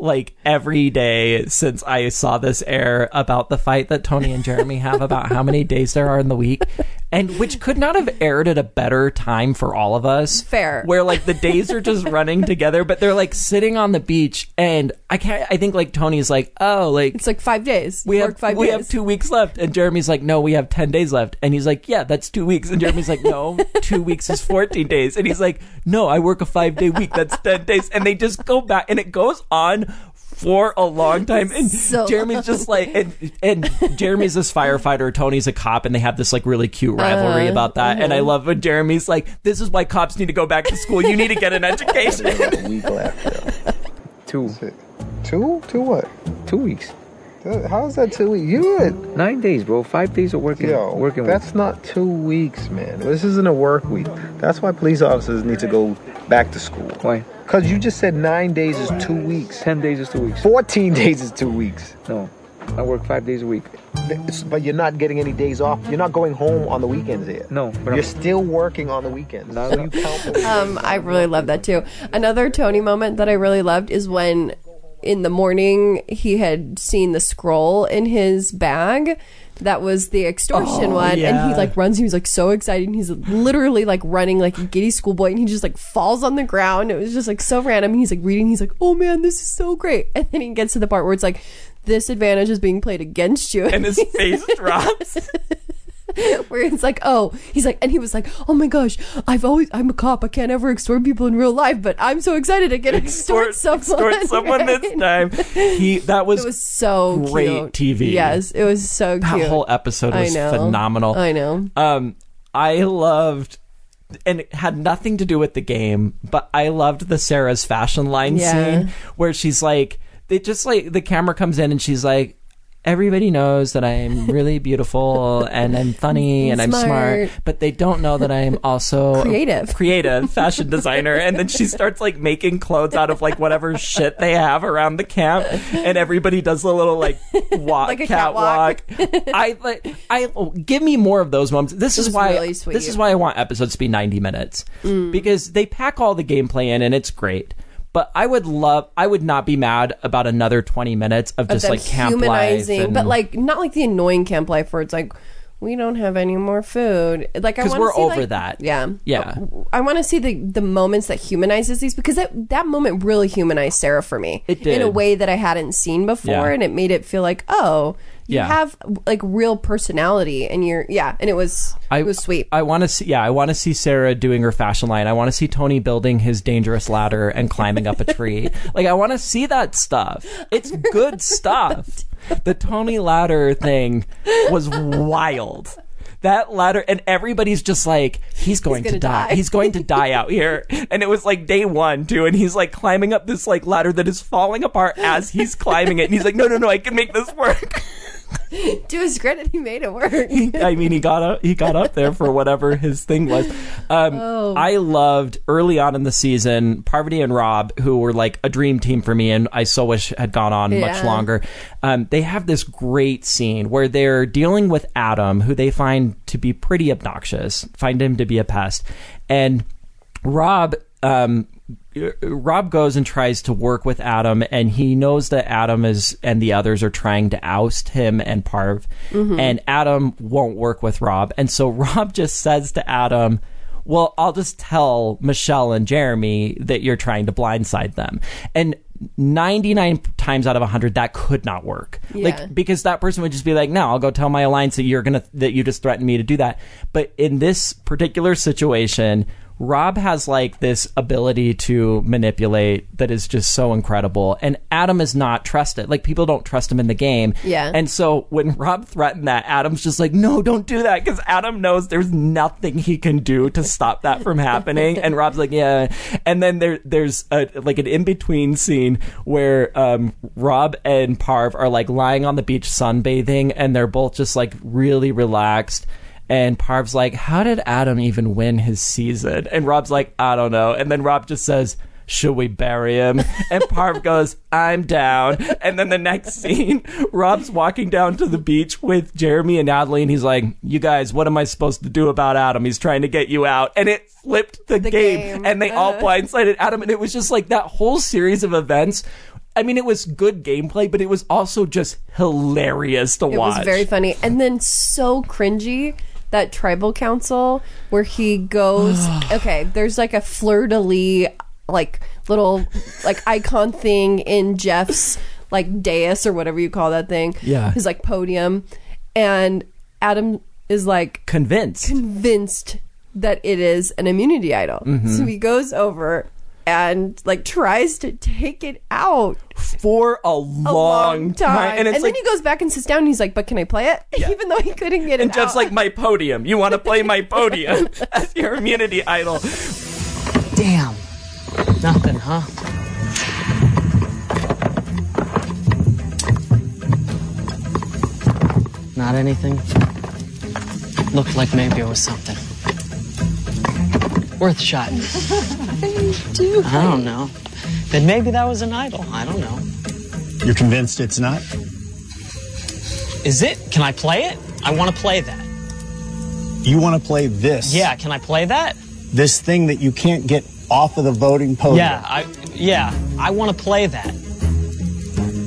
like every day since I saw this air about the fight that Tony and Jeremy have about how many days there are in the week, and which could not have aired at a better time for all of us. Fair. Where like the days are just running together, but they're like sitting on the beach, and I think like Tony's like, oh, like it's like 5 days. We have 2 weeks left. And Jeremy's like, no, we have 10 days left. And he's like, yeah, that's 2 weeks. And Jeremy's like, no, 2 weeks is 14 days. And he's like, no, I work a 5 day week. That's 10 days. And they just go back, and it goes on for a long time, and so Jeremy's just like, and Jeremy's this firefighter, Tony's a cop, and they have this like really cute rivalry about that. And I love when Jeremy's like, this is why cops need to go back to school, you need to get an education. A week left. 2 weeks. How is that 2 weeks? You had 9 days, bro. 5 days of working. Yo, working. That's not 2 weeks, man. This isn't a work week. That's why police officers need to go back to school. Why? Because you just said 9 days is 2 weeks. 10 days is 2 weeks. 14 days is 2 weeks. No, I work 5 days a week. But you're not getting any days off. You're not going home on the weekends here. No, but you're still working on the weekends. So you I really love that too. Another Tony moment that I really loved is when in the morning he had seen the scroll in his bag. That was the extortion one, yeah. And he like runs. He was like so excited. And he's literally like running like a giddy schoolboy, and he just like falls on the ground. It was just like so random. And he's like reading. He's like, "Oh man, this is so great!" And then he gets to the part where it's like, "This advantage is being played against you," and his face drops. Where it's like, oh, he's like, and he was like, oh my gosh, I'm a cop. I can't ever extort people in real life, but I'm so excited to get extort someone right? This time. That was so great cute. TV. Yes, it was so cute. That whole episode was phenomenal. I know. I loved, and it had nothing to do with the game, but I loved the Sarah's fashion line scene where she's like, they just like the camera comes in and she's like, everybody knows that I'm really beautiful and I'm funny and I'm smart, but they don't know that I'm also creative fashion designer. And then she starts like making clothes out of like whatever shit they have around the camp, and everybody does a little like walk, like a catwalk. Give me more of those moments. This is why I want episodes to be 90 minutes because they pack all the gameplay in and it's great. But I would not be mad about another 20 minutes of just like camp life. But like, not like the annoying camp life where it's like, we don't have any more food. Like, because we're over that. Yeah. Yeah. I want to see the moments that humanizes these, because that moment really humanized Sarah for me. It did. In a way that I hadn't seen before. Yeah. And it made it feel like, oh, you have like real personality, and you're and it was sweet. I want to see Sarah doing her fashion line. I want to see Tony building his dangerous ladder and climbing up a tree. Like, I want to see that stuff. It's good stuff. The Tony ladder thing was wild. That ladder, and everybody's just like, he's going to die. He's going to die out here. And it was like day one too, and he's like climbing up this like ladder that is falling apart as he's climbing it, and he's like, no, I can make this work. To his credit, he made it work. He got up there for whatever his thing was. I loved early on in the season Parvati and Rob, who were like a dream team for me, and I so wish had gone on much longer. They have this great scene where they're dealing with Adam, who they find him to be a pest, and Rob goes and tries to work with Adam, and he knows that Adam and the others are trying to oust him and Parv, and Adam won't work with Rob. And so Rob just says to Adam, well, I'll just tell Michelle and Jeremy that you're trying to blindside them. And 99 times out of 100, that could not work. Yeah. Like, because that person would just be like, no, I'll go tell my alliance that that you just threatened me to do that. But in this particular situation, Rob has like this ability to manipulate that is just so incredible, and Adam is not trusted. Like, people don't trust him in the game. Yeah. And so when Rob threatened that, Adam's just like, no, don't do that, because Adam knows there's nothing he can do to stop that from happening. And Rob's like, yeah. And then there's like an in-between scene where Rob and Parv are like lying on the beach sunbathing, and they're both just like really relaxed. And Parv's like, how did Adam even win his season? And Rob's like, I don't know. And then Rob just says, should we bury him? And Parv goes, I'm down. And then the next scene, Rob's walking down to the beach with Jeremy and Natalie, and he's like, you guys, what am I supposed to do about Adam? He's trying to get you out. And it flipped the game. And they all blindsided Adam. And it was just like that whole series of events. I mean, it was good gameplay, but it was also just hilarious to watch. It was very funny. And then so cringy. That tribal council where he goes, okay, there's like a fleur-de-lis like little like icon thing in Jeff's like dais or whatever you call that thing. Yeah. His like podium. And Adam is like convinced that it is an immunity idol. Mm-hmm. So he goes over and like tries to take it out for a long time. And then he goes back and sits down, and he's like, but can I play it? Yeah. Even though he couldn't get it out. And Jeff's like, my podium. You want to play my podium as your immunity idol. Damn. Nothing, huh? Not anything? Looked like maybe it was something. Worth a shot. What do you do? I don't know. Then maybe that was an idol. I don't know. You're convinced it's not? Is it? Can I play it? I want to play that. You want to play this? Yeah, can I play that? This thing that you can't get off of the voting podium. Yeah, I want to play that.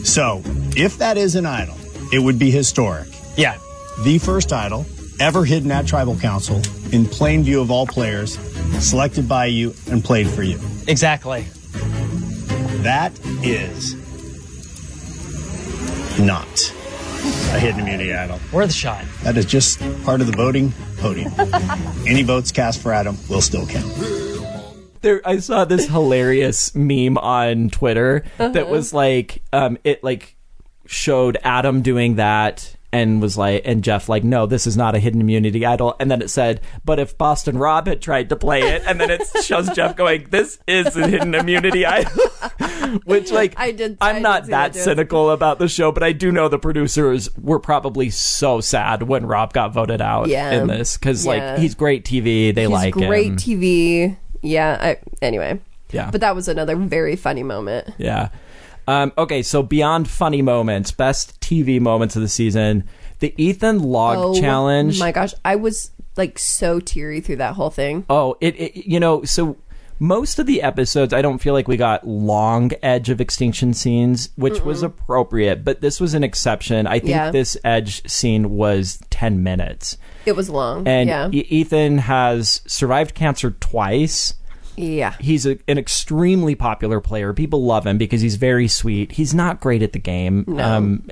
So, if that is an idol, it would be historic. Yeah. The first idol ever hidden at Tribal Council in plain view of all players, selected by you and played for you. Exactly. That is not a hidden immunity idol. Worth a shot. That is just part of the voting podium. Any votes cast for Adam will still count. There, I saw this hilarious meme on Twitter that was like, it like showed Adam doing that and was like, and Jeff like, no, this is not a hidden immunity idol. And then it said, but if Boston Rob had tried to play it, and then it shows Jeff going, this is a hidden immunity idol. Which, like, I'm not that cynical about the show, but I do know the producers were probably so sad when Rob got voted out in this. Because, like, he's great TV. They like him. He's great TV. Yeah. Anyway. Yeah. But that was another very funny moment. Yeah. Okay, so beyond funny moments, best TV moments of the season, the Ethan log challenge. Oh my gosh, I was like so teary through that whole thing. Oh, you know, so most of the episodes, I don't feel like we got long Edge of Extinction scenes, which was appropriate, but this was an exception. I think this Edge scene was 10 minutes. It was long, and Ethan has survived cancer twice. Yeah. He's an extremely popular player. People love him because he's very sweet. He's not great at the game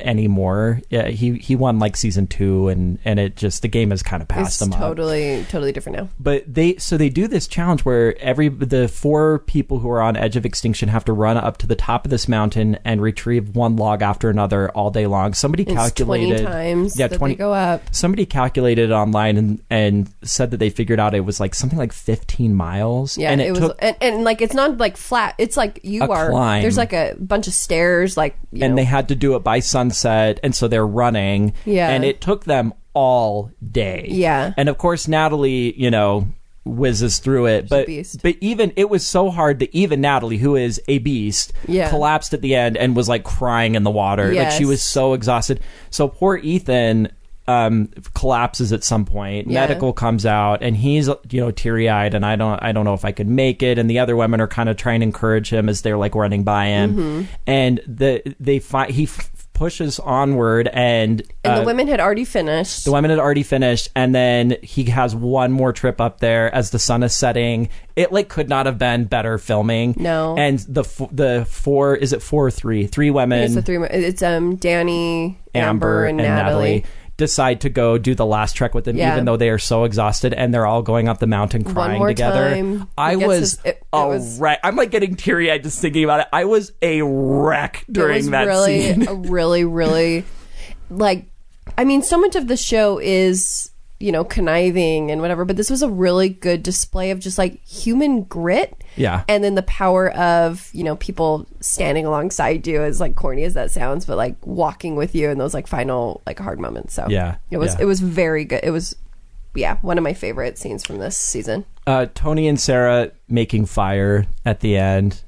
anymore. Yeah, he won like season 2 and it just the game has kind of passed him up. It's totally different now. But they do this challenge where the 4 people who are on Edge of Extinction have to run up to the top of this mountain and retrieve one log after another all day long. Somebody calculated 20 times that 20 they go up. Somebody calculated online and said that they figured out it was like something like 15 miles. Yeah. And it was, and like it's not like flat. It's like climb. There's like a bunch of stairs, like you know. They had to do it by sunset, and so they're running. Yeah, and it took them all day. Yeah, and of course Natalie, you know, whizzes through it, but even it was so hard that even Natalie, who is a beast, collapsed at the end and was like crying in the water. Yes. Like she was so exhausted. So poor Ethan. Collapses at some point. Yeah. Medical comes out, and he's teary-eyed, and I don't know if I could make it. And the other women are kind of trying to encourage him as they're like running by him, and he pushes onward, and the women had already finished. The women had already finished, and then he has one more trip up there as the sun is setting. It like could not have been better filming. No, and the 4 is it 4 or 3? 3 women. It's the 3. It's Danny, Amber, and Natalie. Decide to go do the last trek with him, even though they are so exhausted, and they're all going up the mountain crying together. I was a wreck. I'm like getting teary-eyed just thinking about it. I was a wreck during that scene. It was really, really, like, I mean, so much of the show is, conniving and whatever, but this was a really good display of just like human grit. Yeah. And then the power of, people standing alongside you, as like corny as that sounds, but like walking with you in those like final like hard moments. So yeah, it was very good. It was, one of my favorite scenes from this season. Tony and Sarah making fire at the end.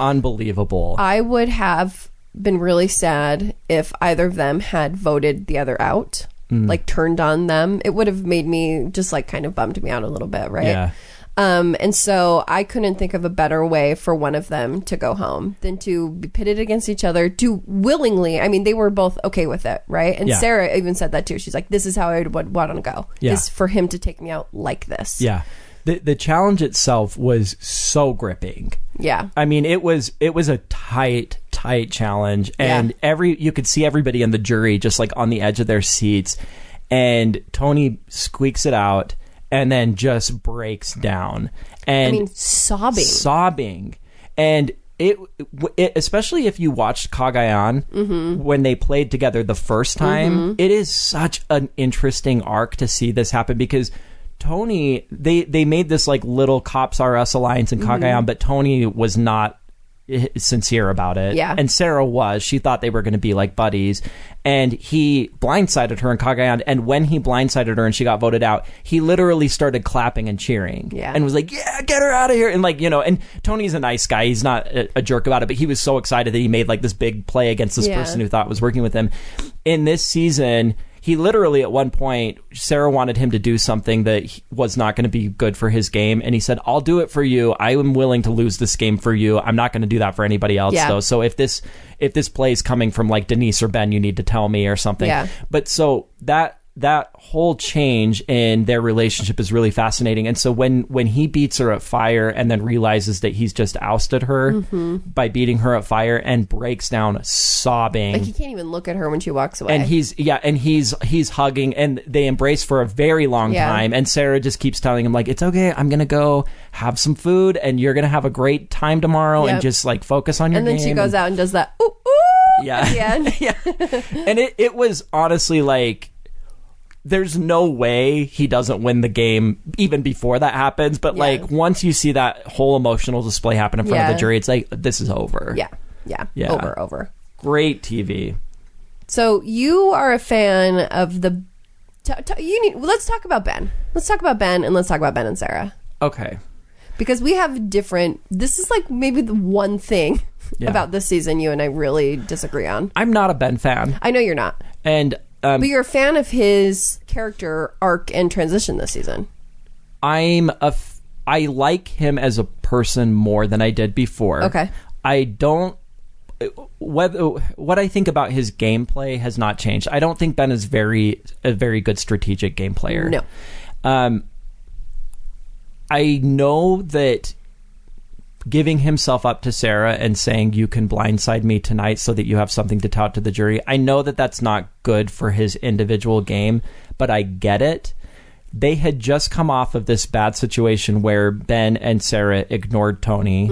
Unbelievable. I would have been really sad if either of them had voted the other out. Like turned on them. It would have made me just like kind of bummed me out a little bit, right? Yeah. And so I couldn't think of a better way for one of them to go home than to be pitted against each other to willingly. I mean, they were both okay with it, right? And Sarah even said that too. She's like, "This is how I would want to go. Is for him to take me out like this." Yeah. The challenge itself was so gripping. Yeah. I mean, it was a tight challenge, and you could see everybody in the jury just like on the edge of their seats, and Tony squeaks it out and then just breaks down, and I mean sobbing, and it especially if you watched Cagayan when they played together the first time, it is such an interesting arc to see this happen, because Tony, they made this like little Cops R Us alliance in Cagayan, but Tony was not sincere about it. Yeah. And Sarah was. She thought they were going to be like buddies. And he blindsided her in Cagayan. And when he blindsided her and she got voted out, he literally started clapping and cheering. Yeah. And was like, yeah, get her out of here. And like, you know, and Tony's a nice guy. He's not a jerk about it. But he was so excited that he made like this big play against this person who thought was working with him. In this season, he literally, at one point, Sarah wanted him to do something that was not going to be good for his game. And he said, I'll do it for you. I am willing to lose this game for you. I'm not going to do that for anybody else, though. So if this play is coming from like Denise or Ben, you need to tell me or something. Yeah. But so that whole change in their relationship is really fascinating. And so when he beats her at fire and then realizes that he's just ousted her by beating her at fire and breaks down sobbing. Like he can't even look at her when she walks away. And he's hugging, and they embrace for a very long time. And Sarah just keeps telling him like, it's okay, I'm going to go have some food and you're going to have a great time tomorrow and just like focus on your game. And then she goes out and does that ooh ooh at the end. And it was honestly like, there's no way he doesn't win the game even before that happens. But like once you see that whole emotional display happen in front of the jury, it's like, this is over. Yeah. Over. Great TV. So you are a fan of the... let's talk about Ben. Let's talk about Ben, and let's talk about Ben and Sarah. Okay. Because we have different... This is like maybe the one thing about this season you and I really disagree on. I'm not a Ben fan. I know you're not. And... but you're a fan of his character arc and transition this season. I like him as a person more than I did before. Okay. I don't... What I think about his gameplay has not changed. I don't think Ben is a very good strategic game player. No. I know that giving himself up to Sarah and saying, you can blindside me tonight so that you have something to tout to the jury, I know that that's not good for his individual game, but I get it. They had just come off of this bad situation where Ben and Sarah ignored Tony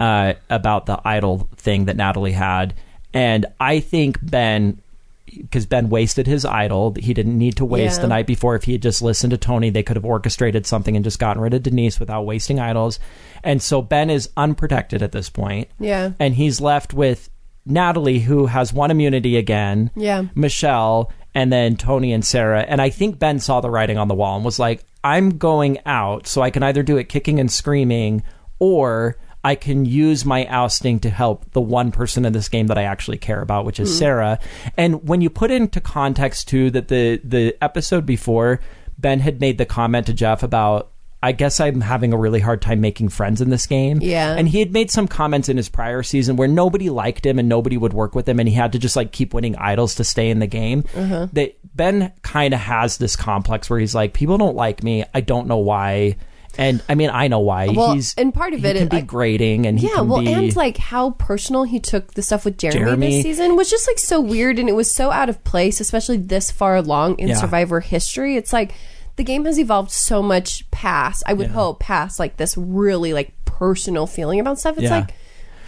about the idol thing that Natalie had. And I think Ben... because Ben wasted his idol. He didn't need to waste the night before. If he had just listened to Tony, they could have orchestrated something and just gotten rid of Denise without wasting idols. And so Ben is unprotected at this point. Yeah. And he's left with Natalie, who has one immunity again. Yeah. Michelle, and then Tony and Sarah. And I think Ben saw the writing on the wall and was like, I'm going out, so I can either do it kicking and screaming, or I can use my ousting to help the one person in this game that I actually care about, which is Sarah. And when you put into context, too, that the episode before, Ben had made the comment to Jeff about, I guess I'm having a really hard time making friends in this game. Yeah. And he had made some comments in his prior season where nobody liked him and nobody would work with him, and he had to just like keep winning idols to stay in the game. That Ben kind of has this complex where he's like, people don't like me. I don't know why. And I mean, I know why. Well, and part of it is be grating, and and like how personal he took the stuff with Jeremy this season was just like so weird, and it was so out of place, especially this far along in Survivor history. It's like the game has evolved so much past, I would hope, past like this really like personal feeling about stuff. It's like,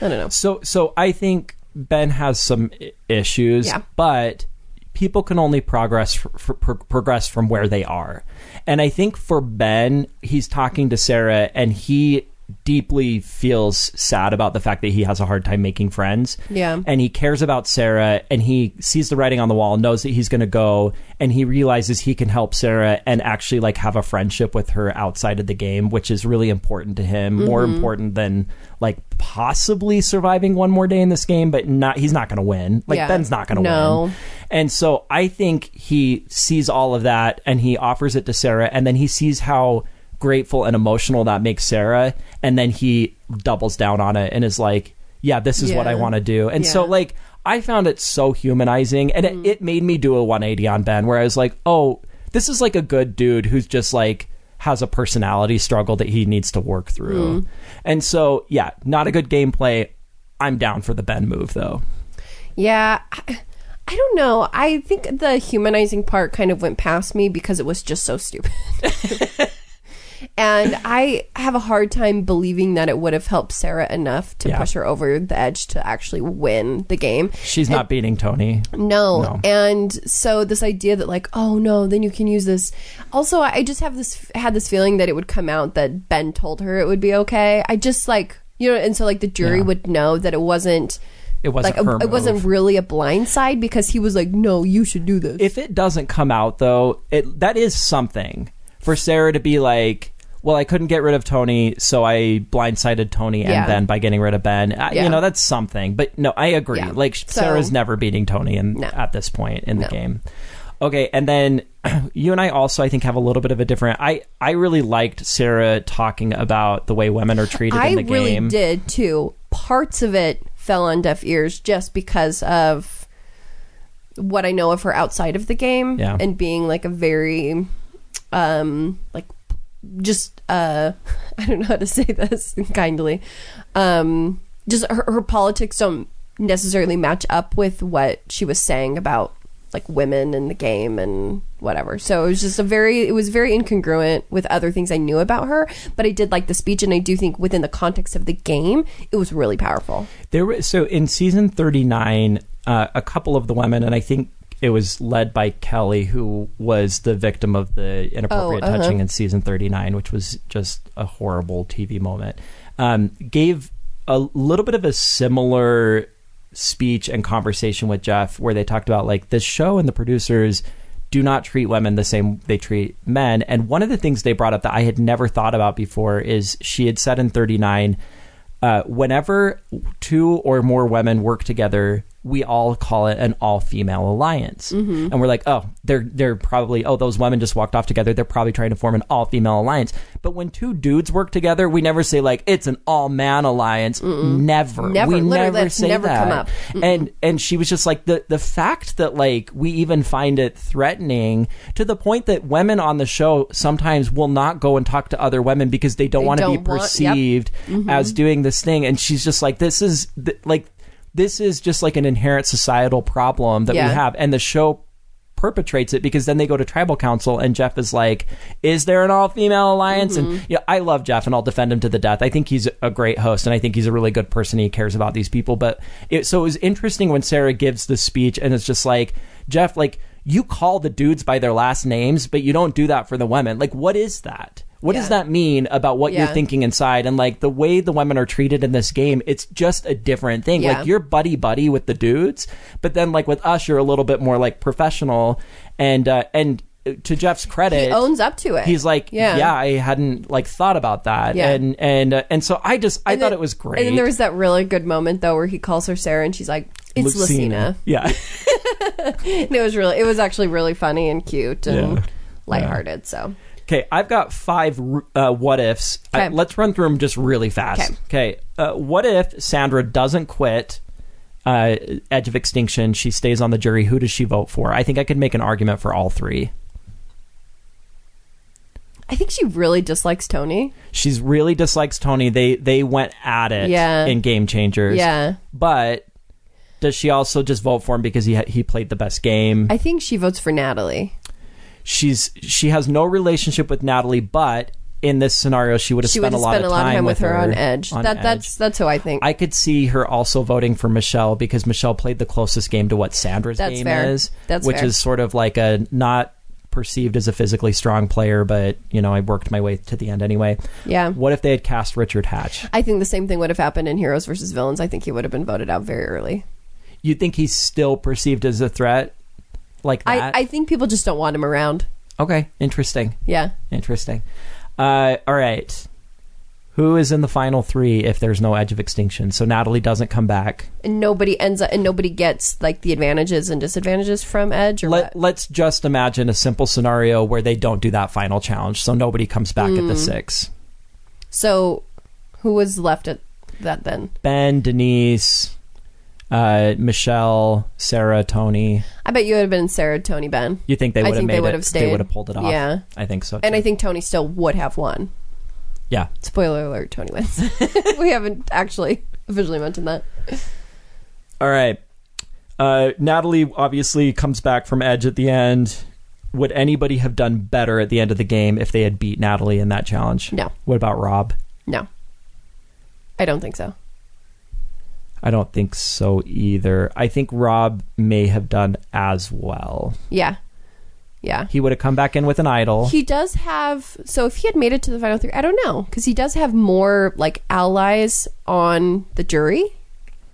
I don't know. So I think Ben has some issues, but people can only progress from where they are. And I think for Ben, he's talking to Sarah, and he deeply feels sad about the fact that he has a hard time making friends. Yeah. And he cares about Sarah, and he sees the writing on the wall, knows that he's going to go, and he realizes he can help Sarah and actually like have a friendship with her outside of the game, which is really important to him, more important than like possibly surviving one more day in this game, but he's not going to win. Like Ben's not going to win. And so I think he sees all of that, and he offers it to Sarah, and then he sees how grateful and emotional that makes Sarah, and then he doubles down on it and is like, yeah, this is what I want to do. And so like I found it so humanizing, and it made me do a 180 on Ben, where I was like, oh, this is like a good dude who's just like has a personality struggle that he needs to work through. And so not a good gameplay. I'm down for the Ben move, though. I don't know. I think the humanizing part kind of went past me because it was just so stupid. And I have a hard time believing that it would have helped Sarah enough to push her over the edge to actually win the game. She's not beating Tony. No. And so this idea that like, oh no, then you can use this. Also, I just had this feeling that it would come out that Ben told her it would be okay. I just like You know, and so like the jury would know that it wasn't really a blindside because he was like, no, you should do this. If it doesn't come out though, that is something for Sarah to be like, well, I couldn't get rid of Tony, so I blindsided Tony and Ben by getting rid of Ben. You know, that's something. But no, I agree. Yeah. Like, so, Sarah's never beating Tony at this point in the game. Okay, and then you and I also, I think, have a little bit of a different... I really liked Sarah talking about the way women are treated in the game. I really did, too. Parts of it fell on deaf ears just because of what I know of her outside of the game and being, like, a very, I don't know how to say this kindly. Just her politics don't necessarily match up with what she was saying about like women in the game and whatever. So it was just very incongruent with other things I knew about her, but I did like the speech, and I do think within the context of the game, it was really powerful. So in season 39, a couple of the women, and I think it was led by Kelly, who was the victim of the inappropriate touching in season 39, which was just a horrible TV moment, gave a little bit of a similar speech and conversation with Jeff, where they talked about like this show and the producers do not treat women the same they treat men. And one of the things they brought up that I had never thought about before is she had said in 39, whenever two or more women work together, we all call it an all-female alliance. Mm-hmm. And we're like, oh, they're probably, oh, those women just walked off together, they're probably trying to form an all-female alliance. But when two dudes work together, we never say like it's an all-man alliance. Mm-mm. Never. We never say never that. Come up. And she was just like, the fact that like we even find it threatening to the point that women on the show sometimes will not go and talk to other women because they don't want to be perceived as doing this thing. And she's just like, this is just like an inherent societal problem that we have. And the show perpetrates it because then they go to tribal council and Jeff is like, is there an all-female alliance? And you know, I love Jeff and I'll defend him to the death. I think he's a great host and I think he's a really good person. He cares about these people. But so it was interesting when Sarah gives the speech and it's just like, Jeff, like you call the dudes by their last names, but you don't do that for the women. Like, what is that? What does that mean about what you're thinking inside? And like the way the women are treated in this game, it's just a different thing. Like you're buddy with the dudes, but then like with us, you're a little bit more like professional. And to Jeff's credit, he owns up to it. He's like, I hadn't like thought about that. And so I thought it was great. And then there was that really good moment though, where he calls her Sarah and she's like, it's Lucina. And it was actually really funny and cute and lighthearted. So. Okay, I've got 5 what ifs. Let's run through them just really fast. Okay. What if Sandra doesn't quit Edge of Extinction? She stays on the jury. Who does she vote for? I think I could make an argument for all 3. I think she really dislikes Tony. She really dislikes Tony. They went at it in Game Changers. Yeah. But does she also just vote for him because he played the best game? I think she votes for Natalie. She has no relationship with Natalie, but in this scenario, she would have spent a lot of time with her on Edge. That's who I think. I could see her also voting for Michelle because Michelle played the closest game to what Sandra's game is. That's fair. Is sort of like a not perceived as a physically strong player, but you know, I worked my way to the end anyway. Yeah. What if they had cast Richard Hatch? I think the same thing would have happened in Heroes versus Villains. I think he would have been voted out very early. You think he's still perceived as a threat? Like that. I think people just don't want him around. Okay, interesting. Yeah. Interesting. All right. Who is in the final 3 if there's no Edge of Extinction? So Natalie doesn't come back. And nobody ends up, and nobody gets like the advantages and disadvantages from Edge? Or let's just imagine a simple scenario where they don't do that final challenge. So nobody comes back at the 6. So who was left at that then? Ben, Denise... Michelle, Sarah, Tony. I bet you would have been Sarah, Tony, Ben. You think they would have made it? I think they would have stayed. They would have pulled it off. Yeah. I think so, too. And I think Tony still would have won. Yeah. Spoiler alert, Tony wins. We haven't actually officially mentioned that. All right. Natalie obviously comes back from Edge at the end. Would anybody have done better at the end of the game if they had beat Natalie in that challenge? No. What about Rob? No. I don't think so. I don't think so either. I think Rob may have done as well. Yeah. Yeah. He would have come back in with an idol. He does have... So if he had made it to the final three, I don't know. Because he does have more, like, allies on the jury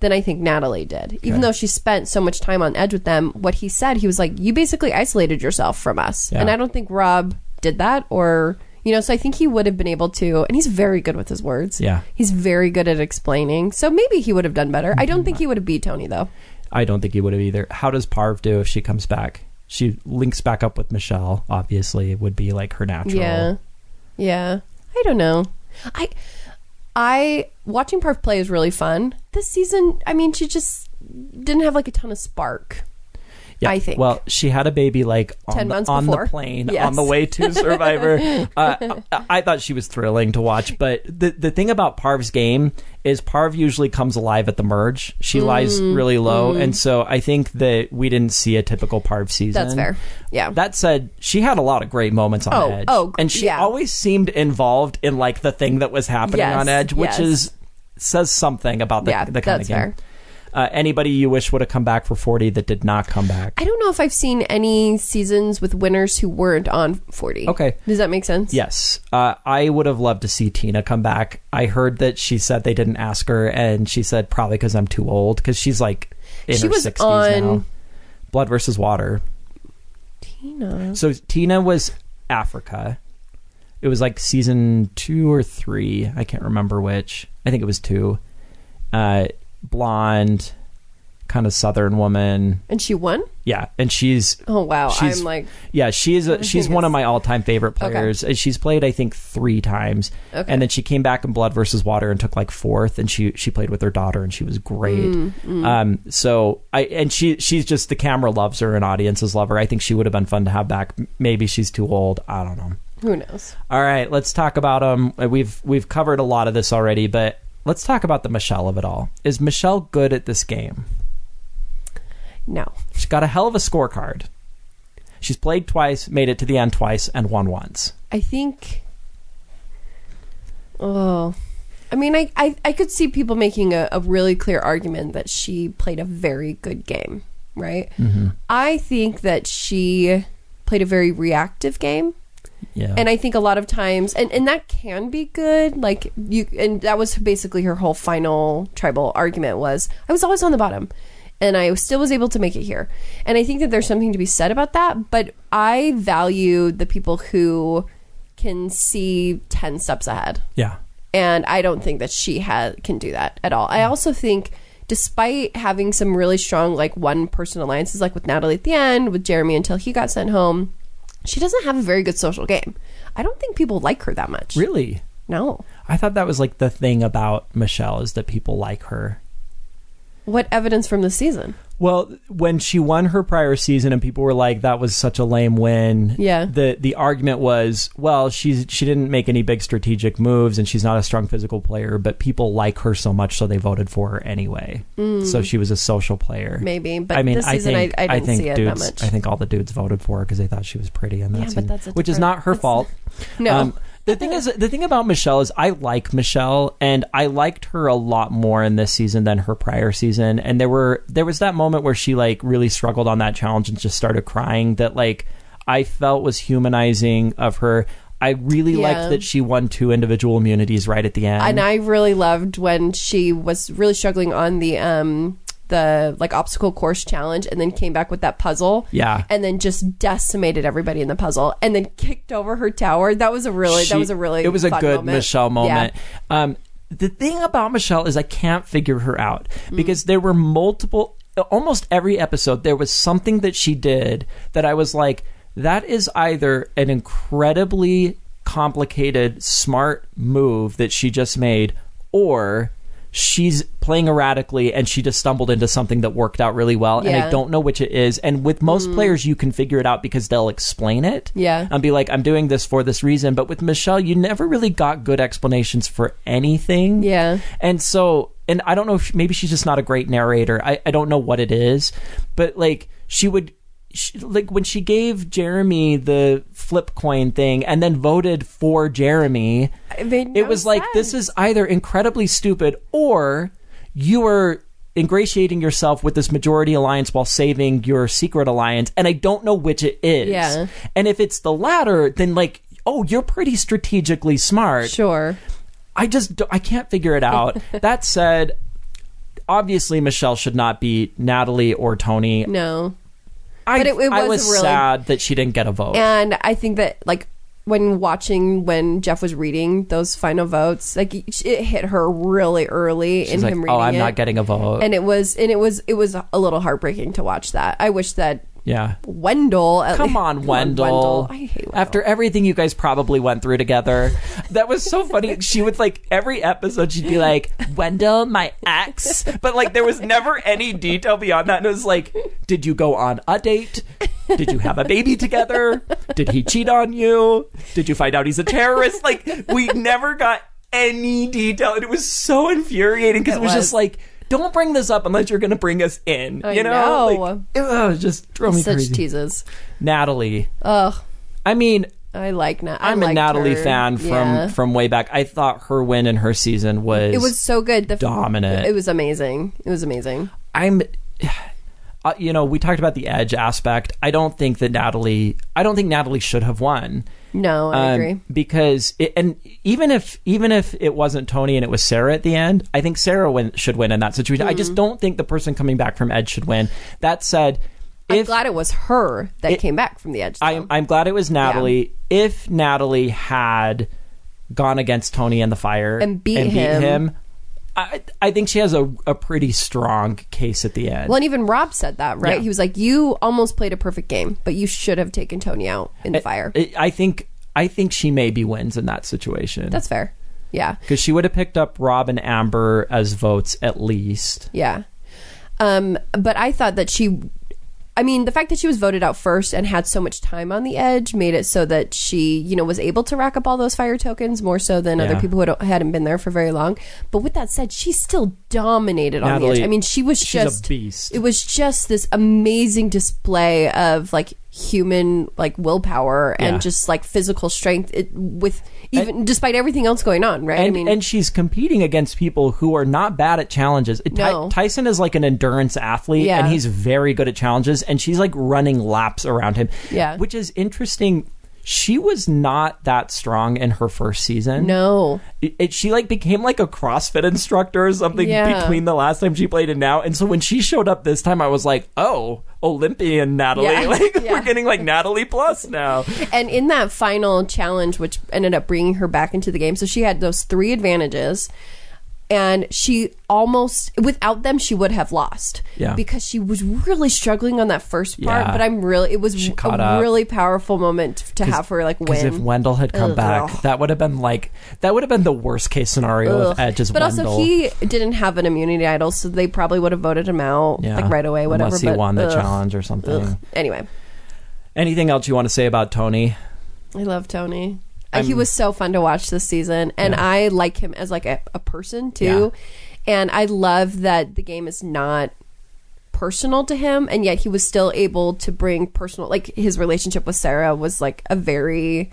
than I think Natalie did. Okay. Even though she spent so much time on Edge with them, what he said, he was like, you basically isolated yourself from us. Yeah. And I don't think Rob did that or... You know, so I think he would have been able to, and he's very good with his words. Yeah. He's very good at explaining. So maybe he would have done better. I don't think he would have beat Tony, though. I don't think he would have either. How does Parv do if she comes back? She links back up with Michelle, obviously. It would be like her natural. Yeah. Yeah. I don't know. I watching Parv play is really fun. This season, I mean, she just didn't have like a ton of spark. Yeah. I think. Well, she had a baby like on the plane, yes, on the way to Survivor. I thought she was thrilling to watch. But the thing about Parv's game is Parv usually comes alive at the merge. She lies really low. And so I think that we didn't see a typical Parv season. That's fair. Yeah. That said, she had a lot of great moments on Edge. And she always seemed involved in like the thing that was happening on Edge, which says something about the kind of game. Fair. Anybody you wish would have come back for 40 that did not come back? I don't know if I've seen any seasons with winners who weren't on 40. Okay. Does that make sense? Yes. I would have loved to see Tina come back. I heard that she said they didn't ask her, and she said probably because I'm too old, because she's like in her 60s now. Blood versus Water. Tina. So Tina was Africa. It was like season 2 or 3. I can't remember which. I think it was 2. Blonde, kind of Southern woman, and she won. Yeah, and she's I'm like, yeah, she's one of my all-time favorite players. Okay. She's played I think 3 times, okay, and then she came back in Blood versus Water and took like 4th, and she played with her daughter and she was great. So she's just, the camera loves her and audiences love her. I think she would have been fun to have back. Maybe she's too old. I don't know. Who knows? All right, let's talk about We've covered a lot of this already, but. Let's talk about the Michelle of it all. Is Michelle good at this game? No. She's got a hell of a scorecard. She's played twice, made it to the end twice, and won once. I think... Oh. I mean, I could see people making a really clear argument that she played a very good game, right? Mm-hmm. I think that she played a very reactive game. Yeah. And I think a lot of times, and that can be good, like you, and that was basically her whole final tribal argument was, I was always on the bottom, and I still was able to make it here. And I think that there's something to be said about that, but I value the people who can see 10 steps ahead. Yeah. And I don't think that she can do that at all. I also think, despite having some really strong, like, one-person alliances, like with Natalie at the end, with Jeremy until he got sent home, she doesn't have a very good social game. I don't think people like her that much. Really? No. I thought that was like the thing about Michelle, is that people like her. What evidence from this season? Well, when she won her prior season and people were like, that was such a lame win. Yeah. The argument was, well, she didn't make any big strategic moves and she's not a strong physical player, but people like her so much, so they voted for her anyway. So she was a social player. Maybe, but I mean, this season I didn't see it that much. I think all the dudes voted for her because they thought she was pretty in that season, which is not her fault. No. The thing about Michelle is, I like Michelle, and I liked her a lot more in this season than her prior season. And there was that moment where she like really struggled on that challenge and just started crying, that like I felt was humanizing of her. I really liked that she won 2 individual immunities right at the end. And I really loved when she was really struggling on the like obstacle course challenge, and then came back with that puzzle, and then just decimated everybody in the puzzle, and then kicked over her tower. That was a really it was a good moment. Michelle moment. The thing about Michelle is I can't figure her out, because there were multiple, almost every episode there was something that she did that I was like, that is either an incredibly complicated smart move that she just made, or she's playing erratically and she just stumbled into something that worked out really well. And I don't know which it is. And with most players, you can figure it out because they'll explain it. Yeah. And be like, I'm doing this for this reason. But with Michelle, you never really got good explanations for anything. Yeah. And so, and I don't know if maybe she's just not a great narrator. I don't know what it is. But like like when she gave Jeremy the flip coin thing and then voted for Jeremy, it was like, this is either incredibly stupid or you were ingratiating yourself with this majority alliance while saving your secret alliance, and I don't know which it is. Yeah. And if it's the latter, then like, oh, you're pretty strategically smart. Sure. I can't figure it out. That said, obviously Michelle should not be Natalie or Tony. No. I was really sad that she didn't get a vote. And I think that, like, when Jeff was reading those final votes, like, it hit her really early. She's in like, him reading it. Oh, I'm not getting a vote. And it was a little heartbreaking to watch that. I wish that Wendell. Come on, Wendell. I hate Wendell. After everything you guys probably went through together. That was so funny. She would, like, every episode she'd be like, Wendell, my ex. But, like, there was never any detail beyond that. And it was like, did you go on a date? Did you have a baby together? Did he cheat on you? Did you find out he's a terrorist? Like, we never got any detail. And it was so infuriating because it was just like, don't bring this up unless you're going to bring us in. I know. Like, it just drove me crazy. Such teases. Natalie. Ugh. I mean, I'm a Natalie fan from way back. I thought her win in her season was... It was so good. Dominant. It was amazing. It was amazing. We talked about the edge aspect. I don't think Natalie should have won. No, I agree. Because even if it wasn't Tony and it was Sarah at the end, I think Sarah should win in that situation. Mm. I just don't think the person coming back from Edge should win. That said, I'm glad it was her that came back from the Edge. I'm glad it was Natalie. Yeah. If Natalie had gone against Tony in the fire and beat him I think she has a pretty strong case at the end. Well, and even Rob said that, right? Yeah. He was like, you almost played a perfect game, but you should have taken Tony out in the fire. I think she maybe wins in that situation. That's fair. Yeah. Because she would have picked up Rob and Amber as votes at least. Yeah. But I thought that the fact that she was voted out first and had so much time on the edge made it so that she, was able to rack up all those fire tokens more so than other people who hadn't been there for very long. But with that said, she still dominated Natalie, on the edge. I mean, she's just a beast. It was just this amazing display of like human like willpower and just like physical strength despite everything else going on, right? And she's competing against people who are not bad at challenges. No. Tyson is like an endurance athlete and he's very good at challenges and she's like running laps around him. Yeah. Which is interesting. She was not that strong in her first season. No. She like became like a CrossFit instructor or something between the last time she played and now. And so when she showed up this time, I was like, oh, Olympian Natalie. Yeah. We're getting like Natalie Plus now. And in that final challenge, which ended up bringing her back into the game. So she had those three advantages. And she almost, without them, she would have lost. Yeah. Because she was really struggling on that first part. Yeah. But it was a really powerful moment to have her like win. Because if Wendell had come back, that would have been the worst case scenario of Edge as Wendell. But also he didn't have an immunity idol, so they probably would have voted him out like right away, whatever. Unless he won the challenge or something. Anyway. Anything else you want to say about Tony? I love Tony. He was so fun to watch this season, and I like him as like a person too, and I love that the game is not personal to him, and yet he was still able to bring personal, like his relationship with Sarah was like a very,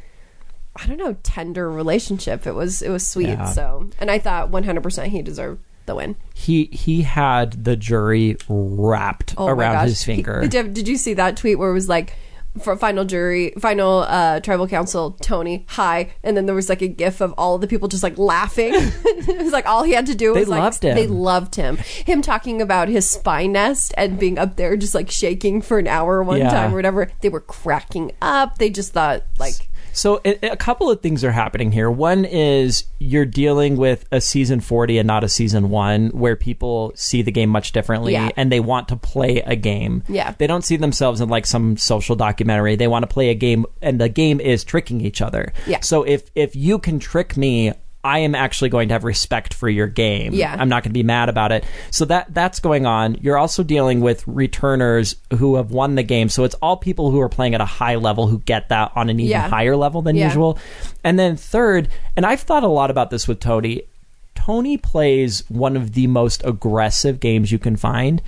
I don't know, tender relationship. It was sweet. Yeah. So, and I thought 100% he deserved the win. He had the jury wrapped around his finger. Did you see that tweet where it was like, for final tribal council, Tony, hi. And then there was like a gif of all the people just like laughing. It was like all he had to do was they loved him. Him talking about his spy nest and being up there just like shaking for an hour one time or whatever. They were cracking up. They just thought like... So a couple of things are happening here. One is you're dealing with a season 40 and not a season 1 where people see the game much differently and they want to play a game. Yeah. They don't see themselves in like some social documentary. They want to play a game and the game is tricking each other. Yeah. So if you can trick me, I am actually going to have respect for your game. Yeah. I'm not going to be mad about it. So that's going on. You're also dealing with returners who have won the game. So it's all people who are playing at a high level who get that on an even higher level than usual. And then third, and I've thought a lot about this with Tony plays one of the most aggressive games you can find,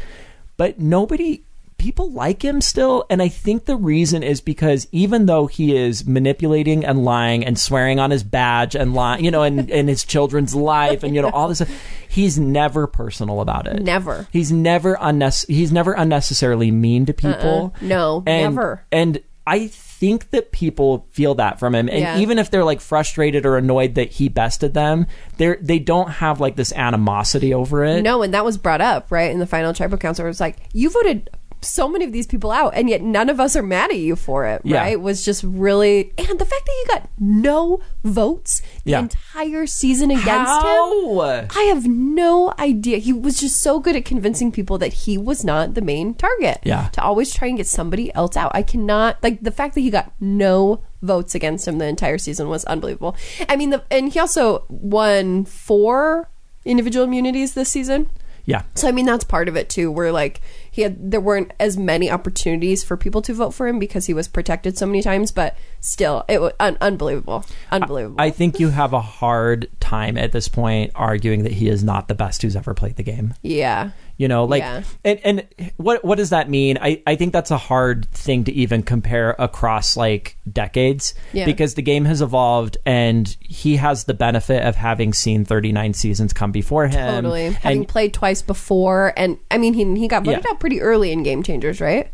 but nobody... people like him still. And I think the reason is because even though he is manipulating and lying and swearing on his badge and lying, you know, and his children's life and, you know, all this stuff, he's never personal about it. Never. He's never unnecessarily mean to people. No, and, never. And I think that people feel that from him. And even if they're like frustrated or annoyed that he bested them, they don't have like this animosity over it. No, and that was brought up, right? In the final tribal council, it was like, you voted so many of these people out and yet none of us are mad at you for it, right? It was just really, and the fact that you got no votes the entire season against him, I have no idea. He was just so good at convincing people that he was not the main target, to always try and get somebody else out. I cannot, like, the fact that he got no votes against him the entire season was unbelievable. I mean, and he also won 4 individual immunities this season. Yeah. So, I mean, that's part of it, too, where, like, there weren't as many opportunities for people to vote for him because he was protected so many times, but still, it was unbelievable. Unbelievable. I think you have a hard time at this point arguing that he is not the best who's ever played the game. Yeah. You know, like, and what does that mean? I think that's a hard thing to even compare across, like, decades, because the game has evolved and he has the benefit of having seen 39 seasons come before him. Totally. Having played twice before. And, I mean, he got voted out pretty early in Game Changers, right?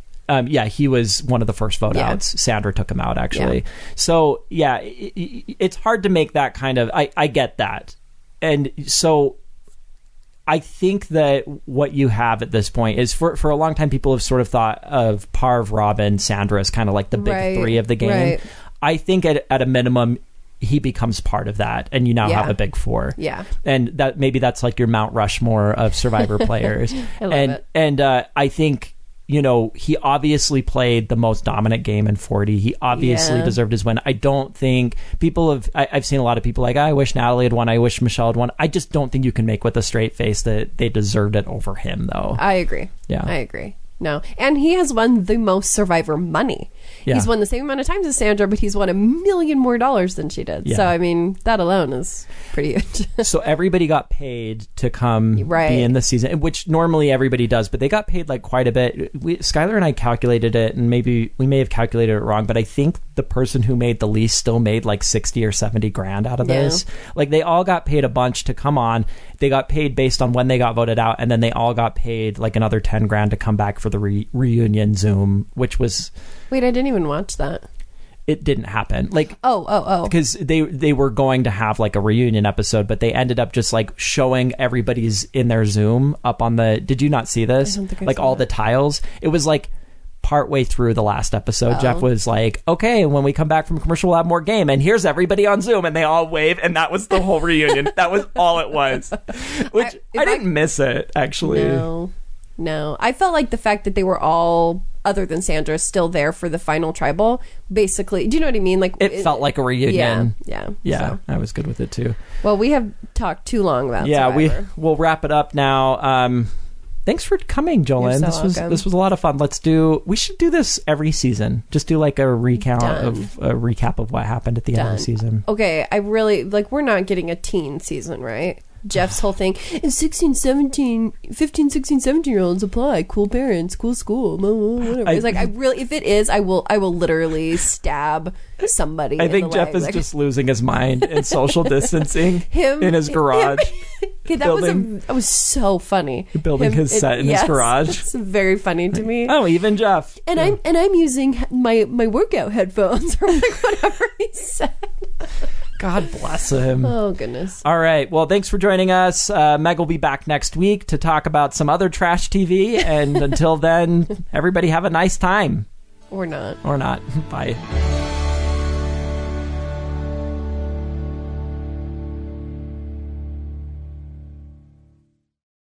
Yeah, he was one of the first vote outs. Sandra took him out, actually. Yeah. So, yeah, it's hard to make that kind of... I get that. And so... I think that what you have at this point is for a long time, people have sort of thought of Parv, Rob, and Sandra as kind of like the big three of the game. Right. I think at a minimum, he becomes part of that, and you now have a big 4. Yeah. And that maybe that's like your Mount Rushmore of Survivor players. I love it. And I think... You know, he obviously played the most dominant game in 40. He obviously deserved his win. I don't think people have... I've seen a lot of people like, I wish Natalie had won. I wish Michelle had won. I just don't think you can make with a straight face that they deserved it over him, though. I agree. Yeah. I agree. No. And he has won the most Survivor money. Yeah. He's won the same amount of times as Sandra, but he's won $1 million more dollars than she did. Yeah. So, I mean, that alone is pretty huge. So everybody got paid to come be in the season, which normally everybody does, but they got paid like quite a bit. Skylar and I calculated it, and maybe we may have calculated it wrong, but I think the person who made the least still made like 60 or 70 grand out of this. Like, they all got paid a bunch to come on. They got paid based on when they got voted out, and then they all got paid like another 10 grand to come back for the reunion Zoom, which was... Wait, I didn't even watch that. It didn't happen. Like, oh. Because they were going to have like a reunion episode, but they ended up just like showing everybody's in their Zoom up on the... Did you not see this? I don't think I saw all that. The tiles. It was like partway through the last episode, Jeff was like, okay, when we come back from commercial, we'll have more game. And here's everybody on Zoom. And they all wave. And that was the whole reunion. That was all it was. Which I didn't miss it, actually. No. I felt like the fact that they were all... other than Sandra, still there for the final tribal, basically. Do you know what I mean? Like, it felt like a reunion. Yeah. So. I was good with it too. Well, we have talked too long about Survivor. We'll wrap it up now. Thanks for coming, Jolene. This was a lot of fun. We should do this every season. Just do like a recap of what happened at the end of the season. Okay, I really like. We're not getting a teen season, right? Jeff's whole thing is 15, 16, 17 year olds apply, cool parents, cool school, whatever. It's like, I really, if it is, I will literally stab somebody. I think Jeff is like, just losing his mind in social distancing in his garage. Okay, that was so funny. Building his set in his garage. It's very funny to me. Oh, even Jeff. And I'm using my workout headphones or like whatever he said. God bless him. Oh, goodness. All right. Well, thanks for joining us. Meg will be back next week to talk about some other trash TV. And until then, everybody have a nice time. Or not. Bye.